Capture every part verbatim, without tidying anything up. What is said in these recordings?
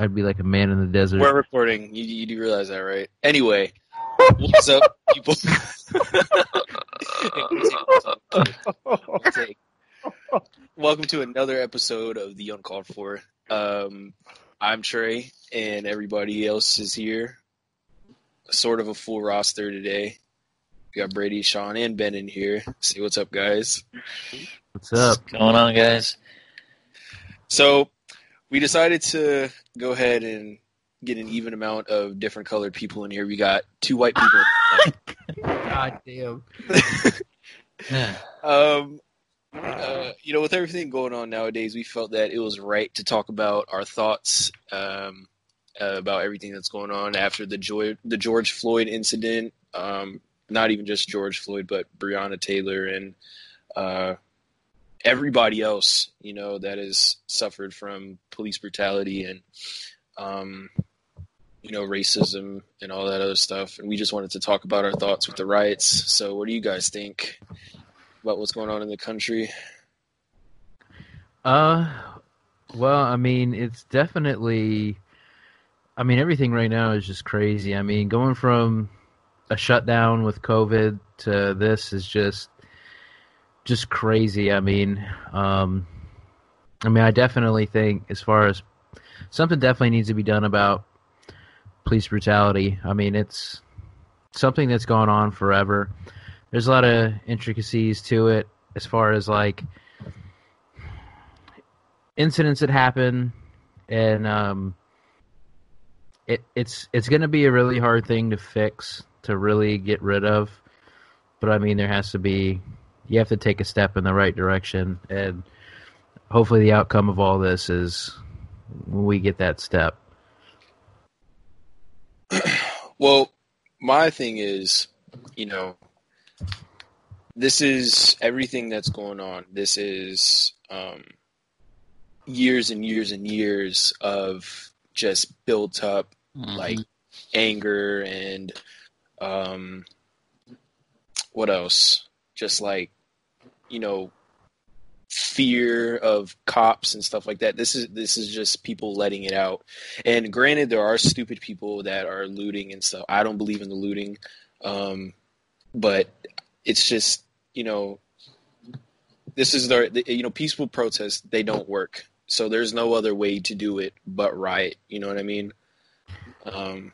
I'd be like a man in the desert. We're recording. You, you do realize that, right? Anyway, what's up, people? Welcome to another episode of The Uncalled For. Um, I'm Trey, and everybody else is here. Sort of a full roster today. We got Brady, Sean, and Ben in here. Say what's up, guys. What's up? What's going on, guys? So, we decided to go ahead and get an even amount of different colored people in here. We got two white people. God damn. um, uh, you know, with everything going on nowadays, we felt that it was right to talk about our thoughts um, uh, about everything that's going on after the, Joy- the George Floyd incident. Um, not even just George Floyd, but Breonna Taylor and uh, everybody else, you know, that has suffered from police brutality and, um, you know, racism and all that other stuff. And we just wanted to talk about our thoughts with the riots. So what do you guys think about what's going on in the country? Uh, well, I mean, it's definitely, I mean, everything right now is just crazy. I mean, going from a shutdown with COVID to this is just, just crazy. I mean, um, I mean, I definitely think as far as something definitely needs to be done about police brutality. I mean, it's something that's gone on forever. There's a lot of intricacies to it as far as like incidents that happen, and um, it it's it's going to be a really hard thing to fix, to really get rid of. But I mean, there has to be. You have to take a step in the right direction, and hopefully the outcome of all this is we get that step. Well, my thing is, you know, this is everything that's going on. This is um, years and years and years of just built up, mm-hmm. like, anger and um, what else? Just like, you know, fear of cops and stuff like that. This is this is just people letting it out. And granted, there are stupid people that are looting and stuff. I don't believe in the looting, um, but it's just, you know, this is their, you know, peaceful protests. They don't work, so there's no other way to do it but riot. You know what I mean? Um,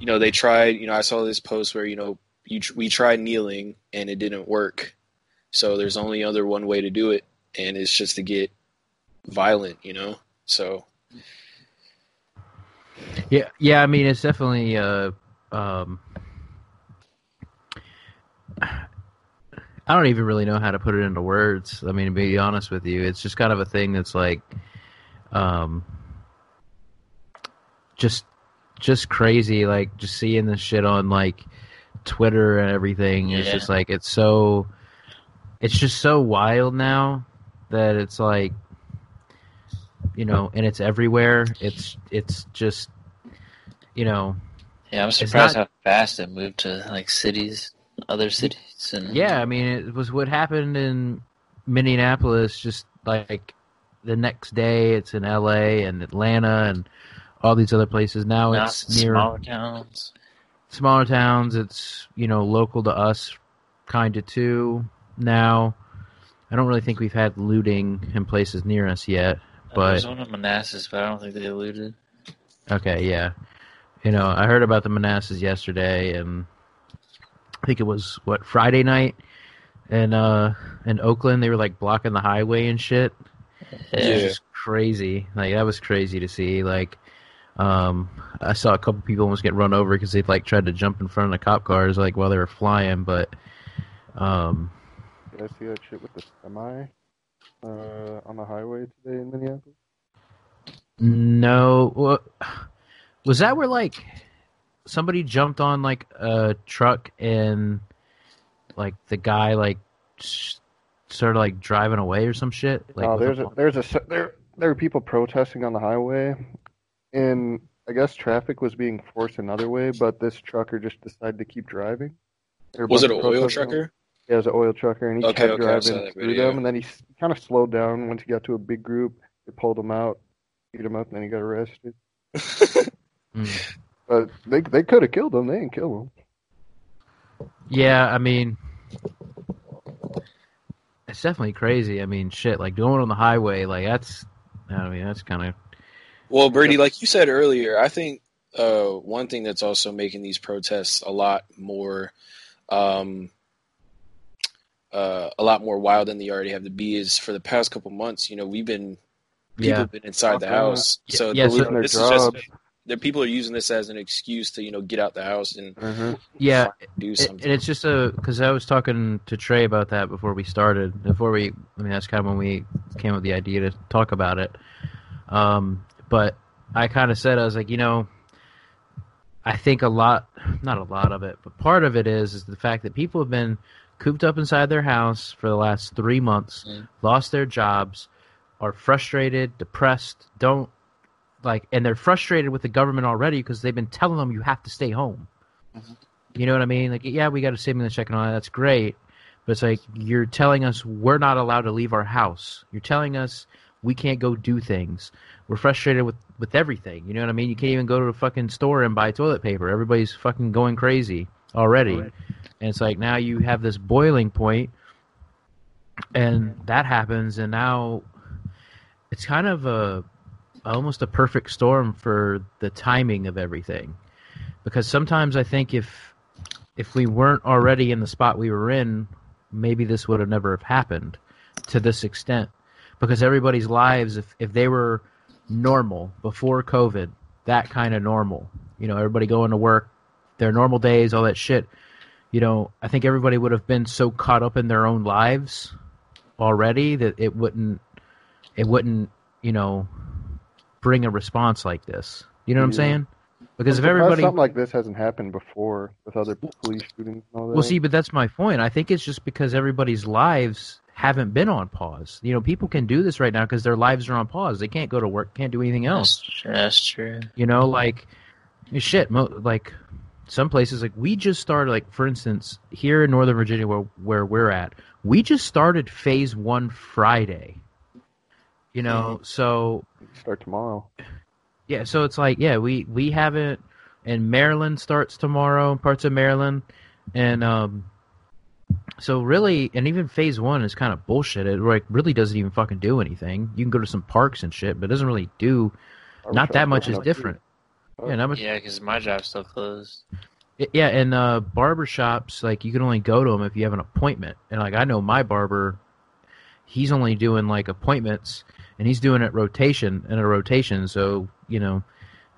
you know, they tried. You know, I saw this post where you know you, we tried kneeling and it didn't work. So there's only other one way to do it, and it's just to get violent, you know? So. Yeah, yeah. I mean, it's definitely, uh, um, I don't even really know how to put it into words. I mean, to be honest with you, it's just kind of a thing that's like, um, just, just crazy. Like just seeing this shit on like Twitter and everything. Yeah. It's just like, it's so, it's just so wild now that it's like, you know, and it's everywhere. It's it's just, you know. Yeah, I'm surprised not, how fast it moved to like cities, other cities. And yeah, I mean, it was what happened in Minneapolis. Just like the next day, it's in L A and Atlanta and all these other places. Now it's near smaller towns. Smaller towns. It's, you know, local to us, kind of too. Now, I don't really think we've had looting in places near us yet. But there's one in Manassas, but I don't think they looted. Okay, yeah. You know, I heard about the Manassas yesterday, and I think it was, what, Friday night? And uh, in Oakland, they were, like, blocking the highway and shit. Yeah. It was just crazy. Like, that was crazy to see. Like, um, I saw a couple people almost get run over because they, like, tried to jump in front of the cop cars, like, while they were flying, but um. Did I see that shit with the semi uh, on the highway today in Minneapolis? No. Well, was that where, like, somebody jumped on, like, a truck and, like, the guy, like, started, like, driving away or some shit? Like, no, there's a, a, there's a, there, there were people protesting on the highway, and I guess traffic was being forced another way, but this trucker just decided to keep driving. Was it an oil trucker? Yeah, as an oil trucker, and he okay, kept okay, driving through them, and then he kind of slowed down. Once he got to a big group, they pulled him out, beat him up, and then he got arrested. mm. But they they could have killed him. They didn't kill him. Yeah, I mean, it's definitely crazy. I mean, shit, like going on the highway, like that's, I mean, that's kind of. Well, Brady, like you said earlier, I think uh, one thing that's also making these protests a lot more, um, uh, a lot more wild than they already have to be is for the past couple months. You know, we've been people yeah. have been inside the house, yeah. so, yeah, the, so this is just the people are using this as an excuse to you know get out the house and mm-hmm. yeah, do something. And it's just a because I was talking to Trey about that before we started. Before we, I mean, that's kind of when we came up with the idea to talk about it. Um. But I kind of said, I was like, you know, I think a lot, not a lot of it, but part of it is is the fact that people have been cooped up inside their house for the last three months, mm-hmm. lost their jobs, are frustrated, depressed, don't, like, and they're frustrated with the government already because they've been telling them you have to stay home. Mm-hmm. You know what I mean? Like, yeah, we got a stimulus check and all that, that's great, but it's like, you're telling us we're not allowed to leave our house. You're telling us we can't go do things. We're frustrated with, with everything. You know what I mean? You can't even go to a fucking store and buy toilet paper. Everybody's fucking going crazy already. Right. And it's like now you have this boiling point, and that happens, and now it's kind of a almost a perfect storm for the timing of everything. Because sometimes I think if if we weren't already in the spot we were in, maybe this would have never have happened to this extent. Because everybody's lives, if, if they were normal before COVID, that kind of normal, you know, everybody going to work, their normal days, all that shit, you know, I think everybody would have been so caught up in their own lives already that it wouldn't it wouldn't you know bring a response like this, you know what yeah. I'm saying? Because if everybody, something like this hasn't happened before with other police shootings and all that. Well, see, but that's my point. I think it's just because everybody's lives haven't been on pause. You know, people can do this right now because their lives are on pause. They can't go to work, can't do anything else. That's true. That's true. You know, like, shit, mo- like, some places, like, we just started, like, for instance, here in Northern Virginia where, where we're at, we just started phase one Friday. You know, so... Start tomorrow. Yeah, so it's like, yeah, we, we haven't, and Maryland starts tomorrow, parts of Maryland, and, um... So really, and even phase one is kind of bullshit. It like really doesn't even fucking do anything. You can go to some parks and shit, but it doesn't really do. Not that much is different. Yeah, because yeah, my job's still closed. It, yeah, and uh, barbershops, like you can only go to them if you have an appointment. And like I know my barber, he's only doing like appointments, and he's doing it rotation in a rotation. So you know,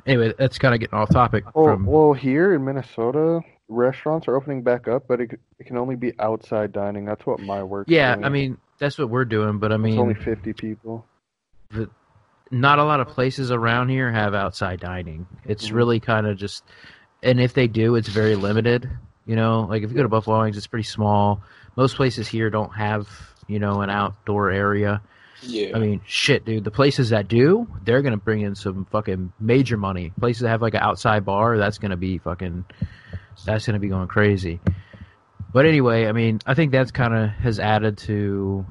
anyway, that's kind of getting off topic. Oh, from... Well, here in Minnesota, restaurants are opening back up, but it, it can only be outside dining. That's what my work is. Yeah, doing. I mean, that's what we're doing, but I mean... It's only fifty people. The, not a lot of places around here have outside dining. It's mm-hmm. really kind of just... And if they do, it's very limited. You know, like if you go to Buffalo Wings, it's pretty small. Most places here don't have, you know, an outdoor area. Yeah. I mean, shit, dude. The places that do, they're going to bring in some fucking major money. Places that have like an outside bar, that's going to be fucking... That's going to be going crazy. But anyway, I mean, I think that's kind of has added to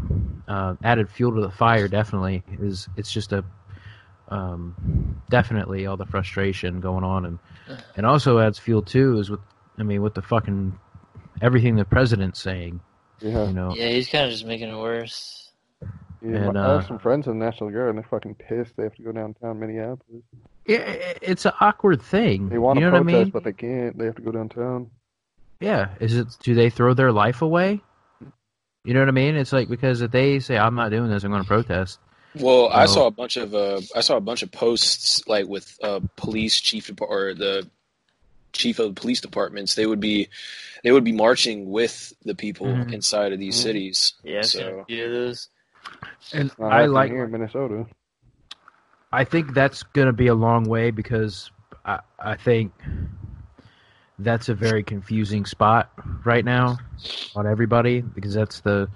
uh, added fuel to the fire. Definitely is. It's just a um, definitely all the frustration going on, and and also adds fuel too. Is with I mean, with the fucking everything the president's saying. Yeah, you know? Yeah, he's kind of just making it worse. Yeah, and, I have uh, some friends in the National Guard, and they're fucking pissed. They have to go downtown Minneapolis. It's an awkward thing. They want to you know protest, I mean? But they can't. They have to go downtown. Yeah. Is it? Do they throw their life away? You know what I mean? It's like because if they say, "I'm not doing this. I'm going to protest." Well, you know, I saw a bunch of uh, I saw a bunch of posts like with uh, police chief or the chief of the police departments. They would be they would be marching with the people mm-hmm. inside of these mm-hmm. cities. Yeah. So yeah, it is. And I like here in Minnesota. I think that's going to be a long way because I, I think that's a very confusing spot right now on everybody because that's the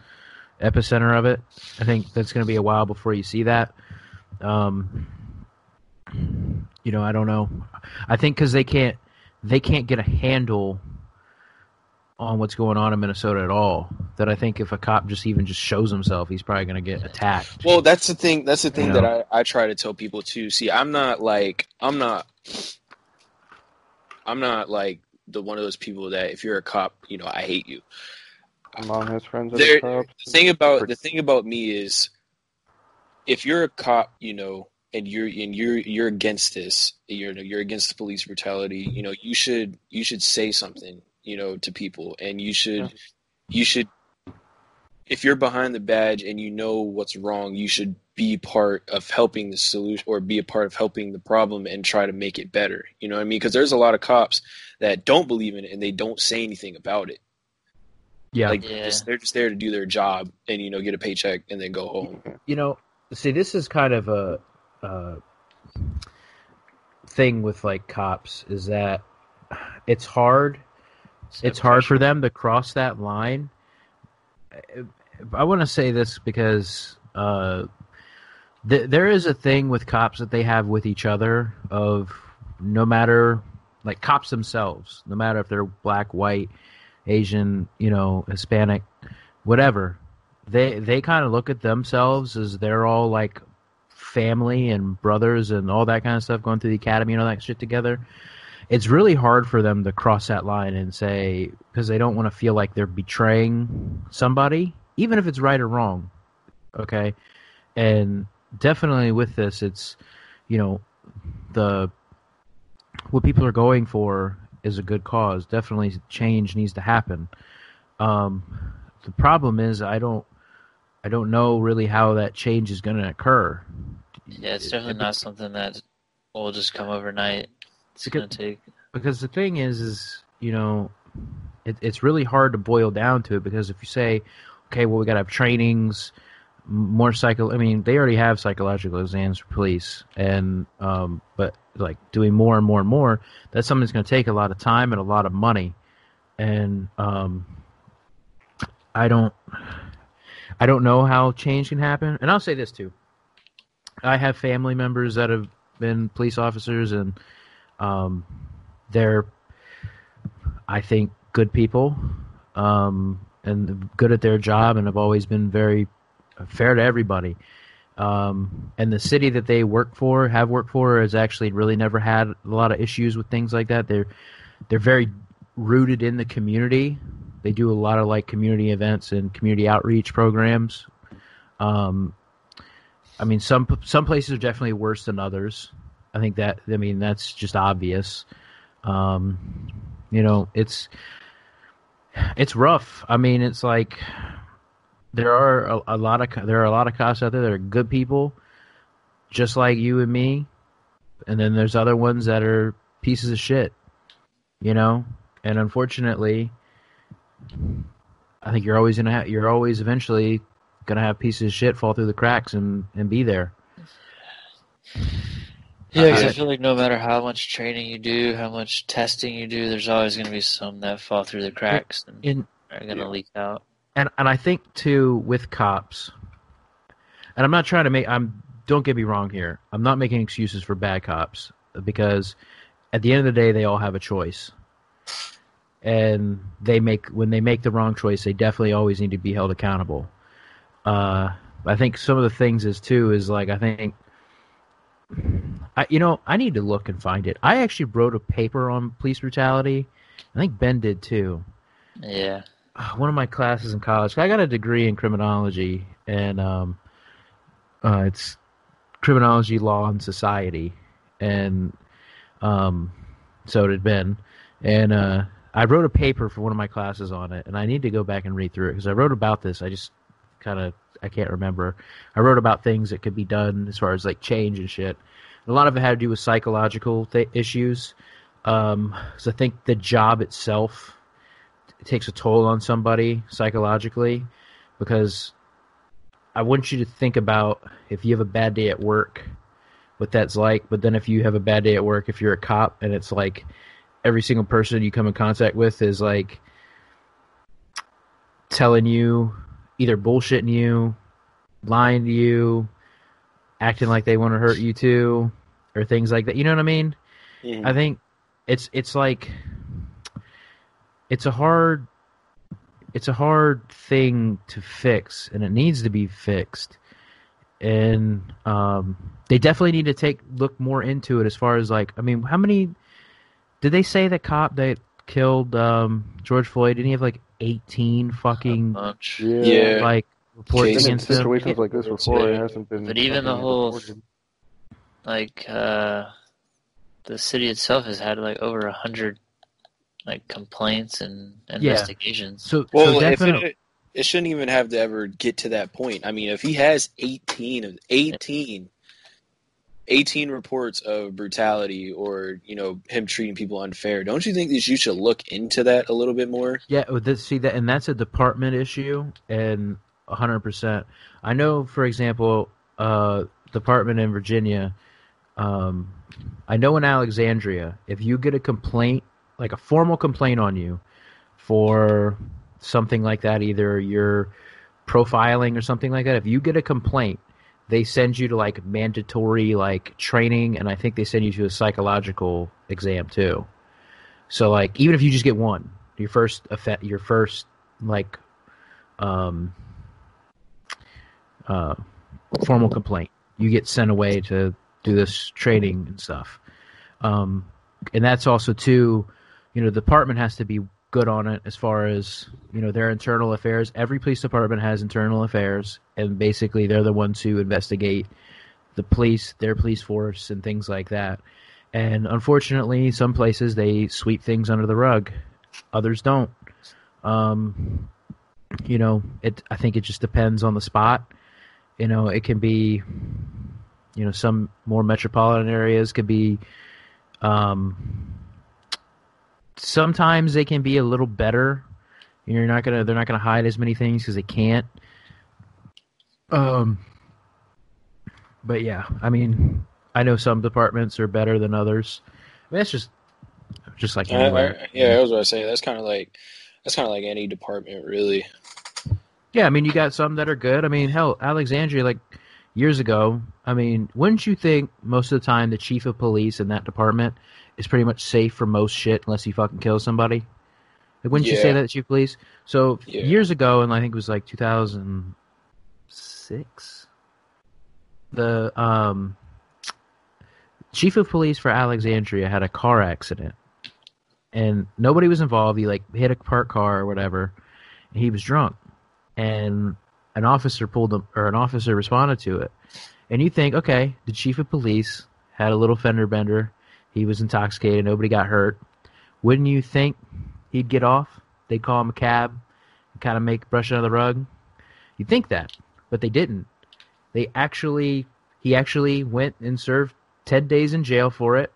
epicenter of it. I think that's going to be a while before you see that. Um, you know, I don't know. I think because they can't, they can't get a handle on what's going on in Minnesota at all, that I think if a cop just even just shows himself, he's probably going to get attacked. Well, that's the thing. That's the thing you know? that I, I try to tell people too. See, I'm not like I'm not I'm not like the one of those people that if you're a cop, you know, I hate you. Mom has friends. There, the thing about the thing about me is, if you're a cop, you know, and you're and you're you're against this, you're you're against the police brutality. You know, you should you should say something, you know, to people, and you should yeah. you should if you're behind the badge and you know what's wrong, you should be part of helping the solution or be a part of helping the problem and try to make it better. You know what I mean? Because there's a lot of cops that don't believe in it and they don't say anything about it. Yeah, like yeah. Just, they're just there to do their job and, you know, get a paycheck and then go home. You know, see, this is kind of a, a thing with like cops is that it's hard. It's, it's hard for them to cross that line. I want to say this because uh, th- there is a thing with cops that they have with each other of no matter like cops themselves, no matter if they're black, white, Asian, you know, Hispanic, whatever. They they kind of look at themselves as they're all like family and brothers and all that kind of stuff, going through the academy and all that shit together. It's really hard for them to cross that line and say, because they don't want to feel like they're betraying somebody, even if it's right or wrong. Okay? And definitely with this, it's, you know, the what people are going for is a good cause. Definitely change needs to happen. Um, the problem is I don't I don't know really how that change is going to occur. Yeah, it's certainly it, not something that will just come overnight. It's because, gonna take... because the thing is, is you know, it, it's really hard to boil down to it. Because if you say, okay, well, we got to have trainings, more psycho. I mean, they already have psychological exams for police, and um, but like doing more and more and more, that's something that's going to take a lot of time and a lot of money. And um, I don't, I don't know how change can happen. And I'll say this too: I have family members that have been police officers and. Um, they're, I think, good people, um, and good at their job, and have always been very fair to everybody. Um, and the city that they work for, have worked for, has actually really never had a lot of issues with things like that. They're they're very rooted in the community. They do a lot of like community events and community outreach programs. Um, I mean, some some places are definitely worse than others. I think that, I mean, that's just obvious. Um, you know, it's it's rough. I mean, it's like there are a, a lot of there are a lot of cops out there that are good people, just like you and me, and then there's other ones that are pieces of shit. You know, and unfortunately, I think you're always gonna ha- you're always eventually gonna have pieces of shit fall through the cracks and, and be there. Yeah, because I feel like no matter how much training you do, how much testing you do, there's always going to be some that fall through the cracks and in, are going to yeah. leak out. And and I think too with cops, and I'm not trying to make I'm don't get me wrong here. I'm not making excuses for bad cops because at the end of the day they all have a choice, and they make when they make the wrong choice, they definitely always need to be held accountable. Uh, I think some of the things is too is like I think. I, you know, I need to look and find it. I actually wrote a paper on police brutality. I think Ben did too. Yeah. One of my classes in college. I got a degree in criminology, and um, uh, it's criminology, law, and society. And um, so did Ben. And uh, I wrote a paper for one of my classes on it, and I need to go back and read through it because I wrote about this. I just kind of I can't remember. I wrote about things that could be done as far as like change and shit. A lot of it had to do with psychological th- issues. Um, so I think the job itself it takes a toll on somebody psychologically because I want you to think about if you have a bad day at work, what that's like. But then if you have a bad day at work, if you're a cop and it's like every single person you come in contact with is like telling you, either bullshitting you, lying to you, acting like they want to hurt you too, or things like that. You know what I mean? Yeah. I think it's it's like it's a hard it's a hard thing to fix, and it needs to be fixed. And um, they definitely need to take look more into it as far as, like, I mean, how many – did they say the cop that killed um, George Floyd, didn't he have, like, eighteen fucking – yeah. Like, reports against him? Situations like this before, it hasn't been – But even the whole reported. Like, uh, the city itself has had, like, over one hundred like complaints and investigations. Yeah. So, well, so definitely it, it shouldn't even have to ever get to that point. I mean, if he has eighteen, eighteen, eighteen reports of brutality or, you know, him treating people unfair, don't you think that you should look into that a little bit more? Yeah, see that, and that's a department issue, and one hundred percent. I know, for example, uh, department in Virginia. Um, I know in Alexandria, if you get a complaint, like a formal complaint on you for something like that, either you're profiling or something like that, if you get a complaint, they send you to like mandatory like training, and I think they send you to a psychological exam too. So like even if you just get one, your first effect, your first like um, uh, formal complaint, you get sent away to do this training and stuff. Um, and that's also too. You know, the department has to be good on it as far as, you know, their internal affairs. Every police department has internal affairs, and basically they're the ones who investigate the police, their police force, and things like that. And unfortunately, some places they sweep things under the rug, others don't. Um, you know, it. I think it just depends on the spot. You know, it can be, you know, some more metropolitan areas could be. Um, Sometimes they can be a little better. You're not gonna. They're not gonna hide as many things because they can't. Um. But yeah, I mean, I know some departments are better than others. I mean, that's just, just like anywhere. I, I, yeah, that was what I was saying. That's kind of like, that's kind of like any department, really. Yeah, I mean, you got some that are good. I mean, hell, Alexandria, like years ago. I mean, wouldn't you think most of the time the chief of police in that department is pretty much safe for most shit unless he fucking kills somebody? Like, wouldn't yeah. you say that, chief of police? So yeah. years ago, and I think it was like two thousand six, the um, chief of police for Alexandria had a car accident, and nobody was involved. He like hit a parked car or whatever, and he was drunk, and an officer pulled him, or an officer responded to it. And you think, okay, the chief of police had a little fender bender. He was intoxicated. Nobody got hurt. Wouldn't you think he'd get off? They'd call him a cab and kind of make brush it under the rug. You'd think that, but they didn't. They actually, he actually went and served ten days in jail for it,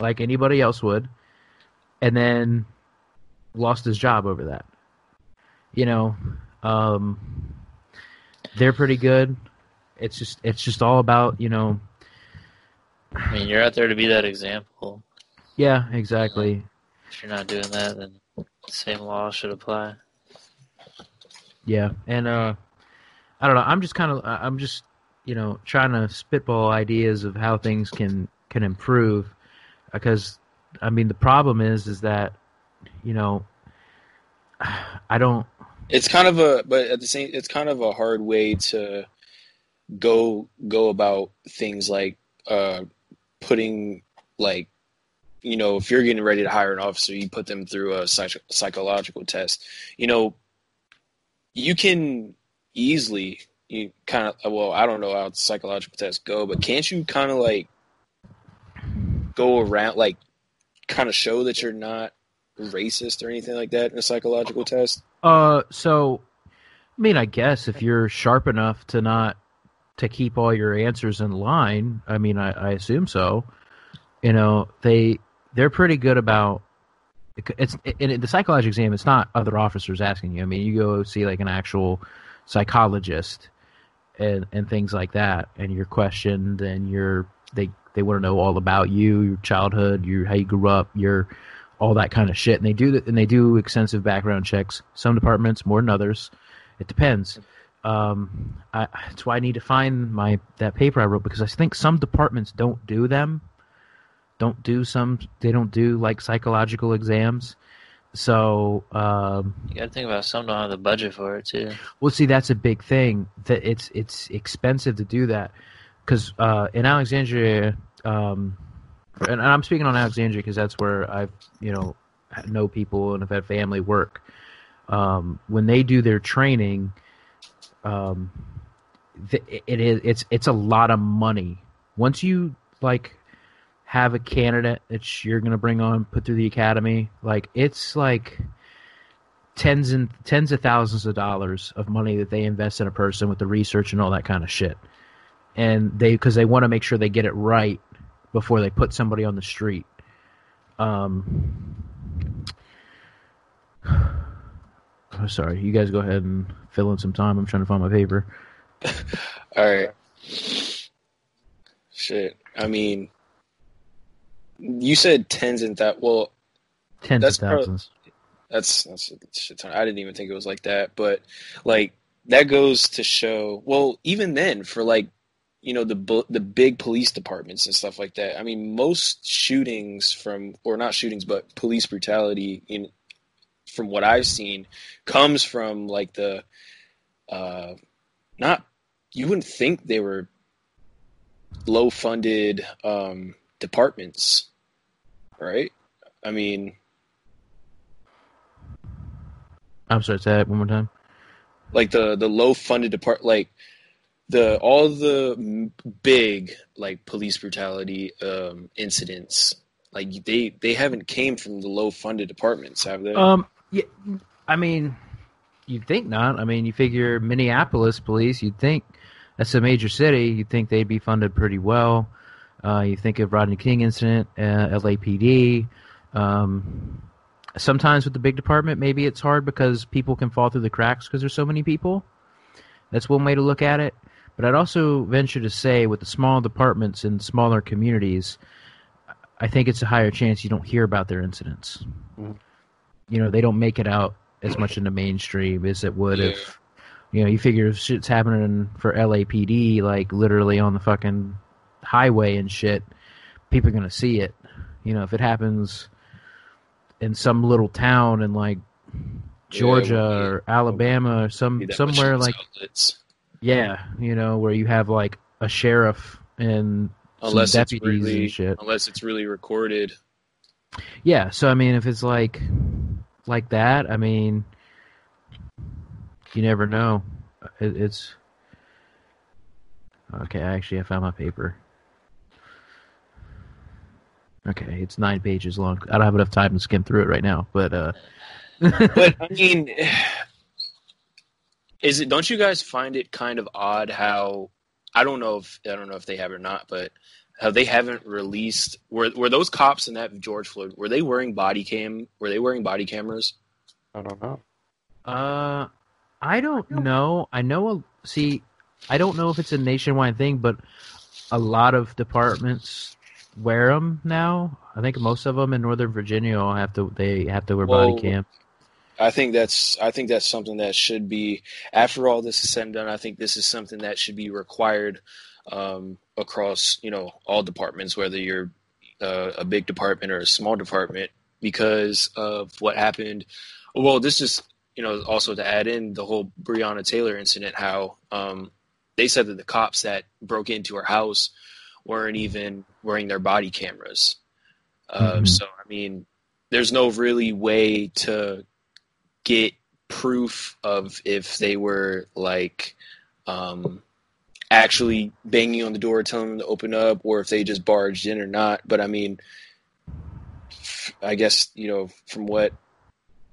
like anybody else would, and then lost his job over that. You know, um, they're pretty good. It's just it's just all about, you know. I mean, you're out there to be that example. Yeah, exactly. You know, if you're not doing that, then the same law should apply. Yeah, and uh, I don't know. I'm just kind of I'm just you know trying to spitball ideas of how things can can improve, because I mean the problem is is that you know I don't. It's kind of a but at the same it's kind of a hard way to. Go go about things like uh, putting, like, you know, if you're getting ready to hire an officer, you put them through a psych- psychological test. You know, you can easily you kind of well, I don't know how psychological tests go, but can't you kind of like go around, like, kind of show that you're not racist or anything like that in a psychological test? Uh, so I mean, I guess if you're sharp enough to not. To keep all your answers in line, I mean, I, I assume so. You know, they they're pretty good about it's in the psychological exam. It's not other officers asking you. I mean, you go see like an actual psychologist and and things like that, and you're questioned, and you're they they want to know all about you, your childhood, your how you grew up, your all that kind of shit. And they do that, and they do extensive background checks. Some departments more than others. It depends. Um, I, that's why I need to find my that paper I wrote, because I think some departments don't do them, don't do some, they don't do like psychological exams. So um, you got to think about some don't have the budget for it too. Well, see, that's a big thing. That it's it's expensive to do that because uh, in Alexandria, um, and, and I'm speaking on Alexandria because that's where I've you know know people and I've had family work. Um, when they do their training, um, th- it is it's it's a lot of money. Once you like. Have a candidate that you're going to bring on, put through the academy. Like it's like tens and tens of thousands of dollars of money that they invest in a person with the research and all that kind of shit. And they, cause they want to make sure they get it right before they put somebody on the street. Um, I'm sorry, you guys go ahead and fill in some time. I'm trying to find my paper. All right. Shit. I mean, you said tens and that. Well, tens that's of thousands. Pro- that's that's a shit ton. I didn't even think it was like that, but like that goes to show. Well, even then, for like you know the the big police departments and stuff like that. I mean, most shootings from or not shootings, but police brutality in from what I've seen comes from like the uh, not. You wouldn't think they were low funded. Um, departments, right? I mean... I'm sorry, say that one more time. Like, the, the low-funded depart... Like, the all the big, like, police brutality um, incidents, like, they, they haven't came from the low-funded departments, have they? Um, yeah, I mean, you'd think not. I mean, you figure Minneapolis police, you'd think that's a major city, you'd think they'd be funded pretty well. Uh, you think of Rodney King incident, uh, L A P D. Um, sometimes with the big department, maybe it's hard because people can fall through the cracks because there's so many people. That's one way to look at it. But I'd also venture to say with the small departments in smaller communities, I think it's a higher chance you don't hear about their incidents. Mm. You know, they don't make it out as much in the mainstream as it would yeah. if, you know, you figure if shit's happening for L A P D, like literally on the fucking... highway and shit, people are going to see it. You know, if it happens in some little town in like Georgia yeah, we'll be, or Alabama we'll or some somewhere like outlets. Yeah, you know, where you have like a sheriff and unless some deputies it's really, and shit. Unless it's really recorded. Yeah, so I mean if it's like like that, I mean you never know. It, it's okay, actually I found my paper. Okay, it's nine pages long. I don't have enough time to skim through it right now, but uh but I mean is it don't you guys find it kind of odd how I don't know if I don't know if they have or not, but how they haven't released were were those cops in that George Floyd, were they wearing body cam were they wearing body cameras? I don't know. Uh I don't know. I know a see I don't know if it's a nationwide thing, but a lot of departments wear them now. I think most of them in Northern Virginia all have to they have to wear well, body cam. I think that's I think that's something that should be after all this is said and done. I think this is something that should be required um, across you know all departments, whether you're uh, a big department or a small department, because of what happened. Well, this is you know also to add in the whole Breonna Taylor incident, how. Um, They said that the cops that broke into her house weren't even wearing their body cameras. Mm-hmm. Uh, so, I mean, there's no really way to get proof of if they were, like, um, actually banging on the door, telling them to open up, or if they just barged in or not. But, I mean, I guess, you know, from what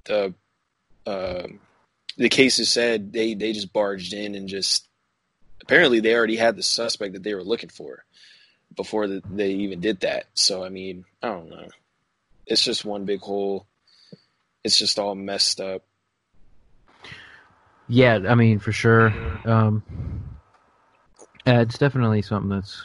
the, uh, the cases said, they, they just barged in and just... Apparently, they already had the suspect that they were looking for before the, they even did that. So, I mean, I don't know. It's just one big hole. It's just all messed up. Yeah, I mean, for sure. Um, yeah, it's definitely something that's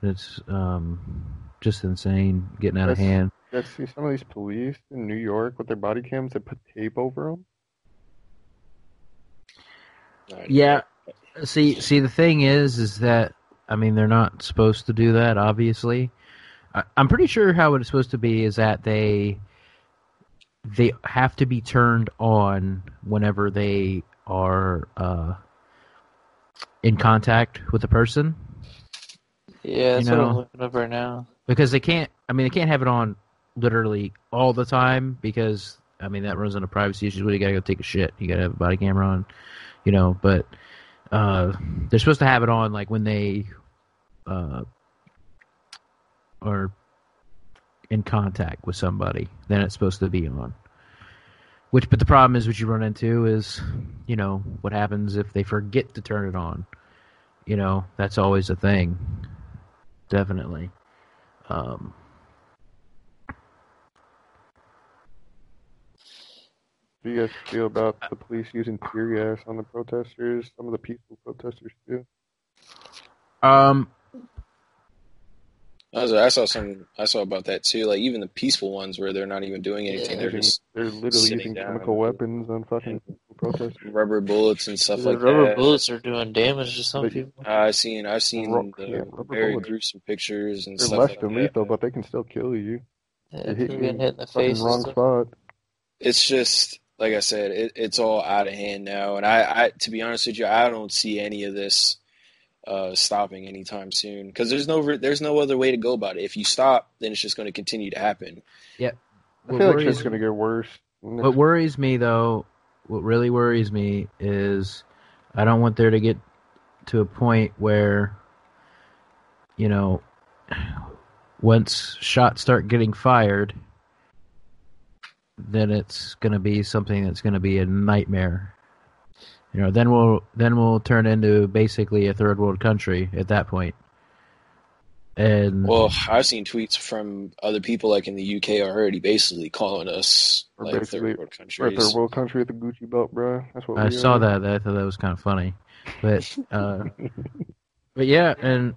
that's um, just insane, getting out that's, of hand. Yeah, see some of these police in New York with their body cams that put tape over them. Yeah. See, see, the thing is, is that, I mean, they're not supposed to do that, obviously. I, I'm pretty sure how it's supposed to be is that they they have to be turned on whenever they are uh, in contact with a person. Yeah, that's you know? what I'm looking up right now. Because they can't, I mean, they can't have it on literally all the time because, I mean, that runs into privacy issues. Well, you gotta go take a shit. You gotta have a body camera on, you know, but uh, they're supposed to have it on, like, when they uh, are in contact with somebody. Then it's supposed to be on. Which, but the problem is what you run into is, you know, what happens if they forget to turn it on. You know, that's always a thing. Definitely. Um, do you guys feel about the police using tear gas on the protesters? Some of the peaceful protesters too. Um, I, was, I saw some. I saw about that too. Like even the peaceful ones, where they're not even doing anything. Yeah, they're they're just they're literally using down. chemical weapons on fucking protesters. Rubber bullets and stuff like rubber that. Rubber bullets are doing damage to some but, people. I've seen. I've seen Rock, the yeah, very bullets. gruesome pictures and they're stuff like that. They're less than lethal, but they can still kill you. Yeah, they're hitting hit in the face. Wrong spot. It's just. Like I said, it, it's all out of hand now. And I, I, to be honest with you, I don't see any of this uh, stopping anytime soon. Because there's no there's no other way to go about it. If you stop, then it's just going to continue to happen. Yep. I feel like it's going to get worse. What worries me, though, what really worries me is I don't want there to get to a point where, you know, once shots start getting fired, then it's going to be something that's going to be a nightmare. You know, then we'll then we'll turn into basically a third world country at that point. And well, I've seen tweets from other people like in the U K already basically calling us like third world countries. We're a third world country at the Gucci belt, bro. That's what I we saw that. I thought that was kind of funny, but uh, but yeah, and.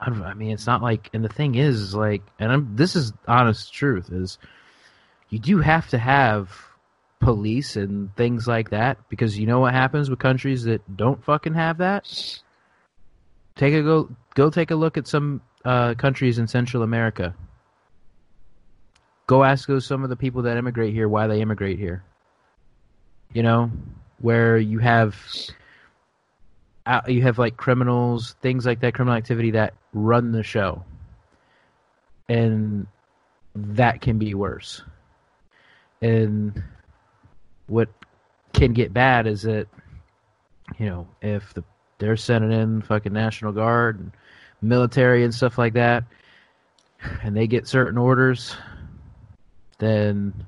I, don't, I mean, it's not like, and the thing is, like, and I'm, this is honest truth, is you do have to have police and things like that, because you know what happens with countries that don't fucking have that? Take a go, go take a look at some uh, countries in Central America. Go ask those, some of the people that immigrate here why they immigrate here. You know, where you have... You have, like, criminals, things like that, criminal activity that run the show. And that can be worse. And what can get bad is that, you know, if the, they're sending in fucking National Guard and military and stuff like that, and they get certain orders, then...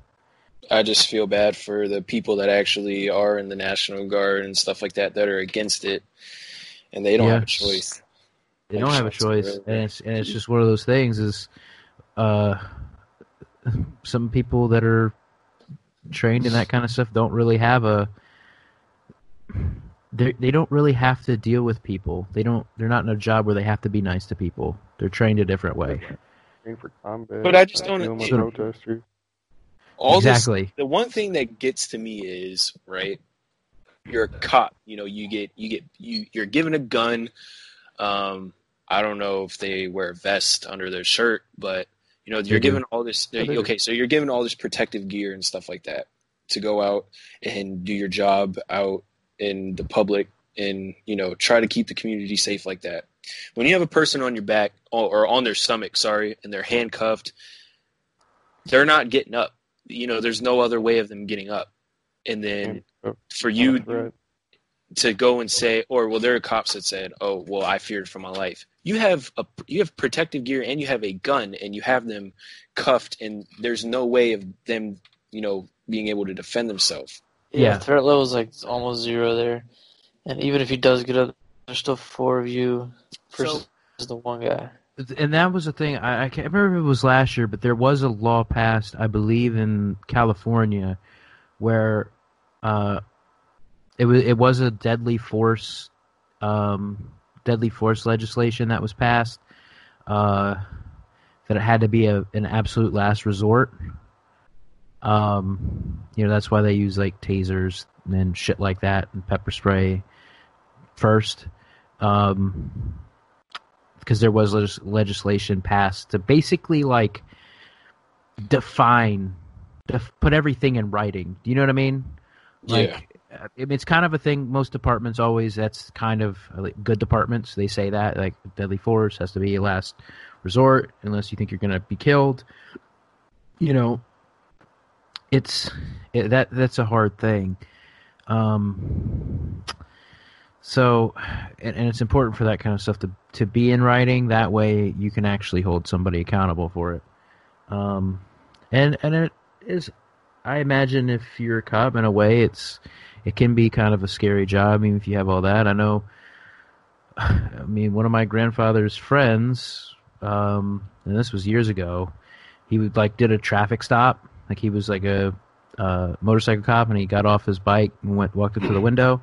I just feel bad for the people that actually are in the National Guard and stuff like that that are against it, and they don't yeah. have a choice. They don't have a choice, really. and it's and it's just one of those things. Is uh, some people that are trained in that kind of stuff don't really have a they they don't really have to deal with people. They don't. They're not in a job where they have to be nice to people. They're trained a different way. Trained for combat. But I just don't. It, All exactly. This, the one thing that gets to me is, right, you're a cop. You know, you get, you get, you, you're given a gun. Um, I don't know if they wear a vest under their shirt, but, you know, you're given all this. Okay, so you're given all this protective gear and stuff like that to go out and do your job out in the public and, you know, try to keep the community safe like that. When you have a person on your back or on their stomach, sorry, and they're handcuffed, they're not getting up. You know, there's no other way of them getting up. And then for you to go and say, or, well, there are cops that said, oh, well, I feared for my life. You have a, you have protective gear and you have a gun and you have them cuffed and there's no way of them, you know, being able to defend themselves. Yeah, yeah. Threat level is like almost zero there. And even if he does get up, there's still four of you versus so, the one guy. And that was the thing, I, I can't remember if it was last year, but there was a law passed, I believe, in California where uh, it was it was a deadly force um, deadly force legislation that was passed uh, that it had to be a, an absolute last resort. Um, you know, that's why they use like tasers and shit like that and pepper spray first. Um Because there was legis- legislation passed to basically like define, def- put everything in writing. Do you know what I mean? Like, yeah. It's kind of a thing. Most departments always, that's kind of like, good departments. They say that, like, deadly force has to be a last resort unless you think you're going to be killed. You know, it's it, that that's a hard thing. Um, so, and, and it's important for that kind of stuff to, to be in writing. That way you can actually hold somebody accountable for it. Um, and, and it is, I imagine if you're a cop in a way, it's, it can be kind of a scary job, even if you have all that. I know, I mean, one of my grandfather's friends, um, and this was years ago, he would like did a traffic stop. Like he was like a, uh, motorcycle cop, and he got off his bike and went, walked up to the window.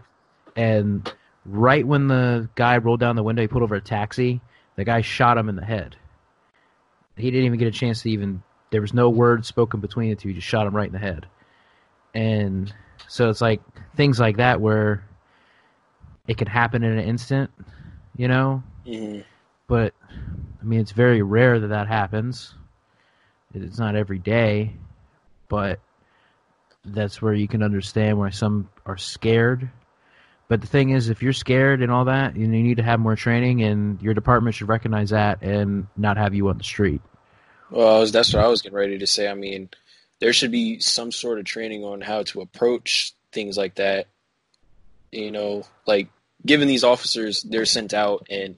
And right when the guy rolled down the window, he pulled over a taxi. The guy shot him in the head. He didn't even get a chance to even, there was no word spoken between the two. He just shot him right in the head. And so it's like things like that where it can happen in an instant, you know? Mm-hmm. But, I mean, it's very rare that that happens. It's not every day. But that's where you can understand why some are scared. But the thing is, if you're scared and all that, you need to have more training, and your department should recognize that and not have you on the street. Well, I was, that's what I was getting ready to say. I mean, there should be some sort of training on how to approach things like that. You know, like, given these officers, they're sent out and,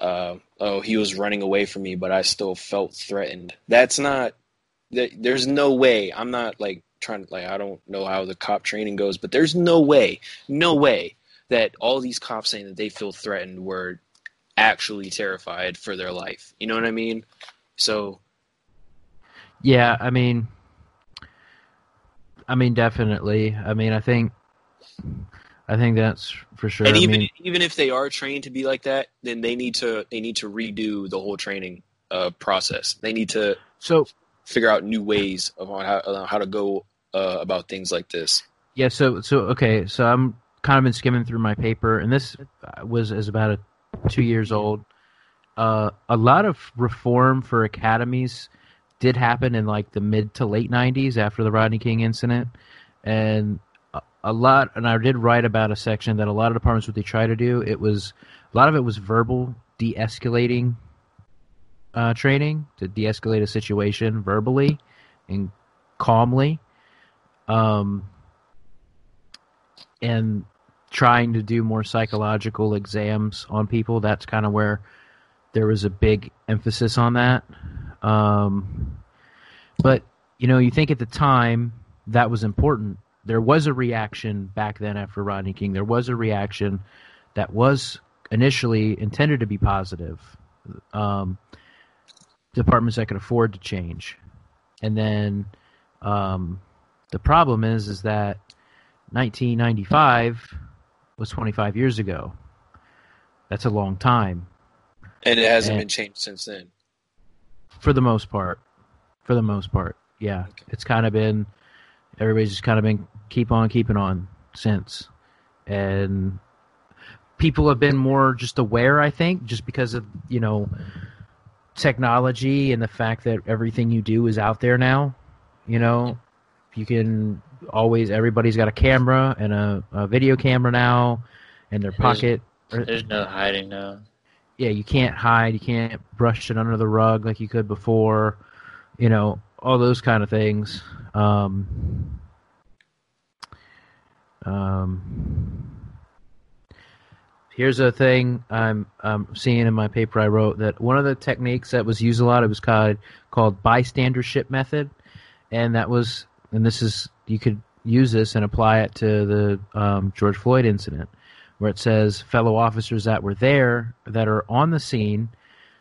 uh, oh, he was running away from me, but I still felt threatened. That's not – there's no way. I'm not, like, trying to – like, I don't know how the cop training goes, but there's no way, no way that all these cops saying that they feel threatened were actually terrified for their life. You know what I mean? So – yeah, I mean, I mean, definitely. I mean, I think, I think that's for sure. And even I mean, even if they are trained to be like that, then they need to they need to redo the whole training uh, process. They need to so figure out new ways of how uh, how to go uh, about things like this. Yeah. So so okay. So I'm kind of been skimming through my paper, and this was is about a, two years old. Uh, a lot of reform for academies did happen in like the mid to late nineties after the Rodney King incident, and a lot. And I did write about a section that a lot of departments, what they try to do, it was a lot of it was verbal de-escalating uh, training to de-escalate a situation verbally and calmly, um, and trying to do more psychological exams on people. That's kind of where there was a big emphasis on that. Um, but, you know, you think at the time that was important. There was a reaction back then after Rodney King. There was a reaction that was initially intended to be positive. Um, departments that could afford to change. And then um, the problem is, is that nineteen ninety-five was twenty-five years ago. That's a long time. And it hasn't and, been changed since then. For the most part. For the most part, yeah. Okay. It's kind of been – everybody's just kind of been keep on keeping on since. And people have been more just aware, I think, just because of, you know, technology and the fact that everything you do is out there now. You know, you can always – everybody's got a camera and a, a video camera now in their pocket. There's, there's no hiding now. Yeah, you can't hide, you can't brush it under the rug like you could before, you know, all those kind of things. Um, um, here's a thing I'm, I'm seeing in my paper I wrote, that one of the techniques that was used a lot, it was called, called bystandership method, and that was, and this is, you could use this and apply it to the um, George Floyd incident, where it says fellow officers that were there, that are on the scene,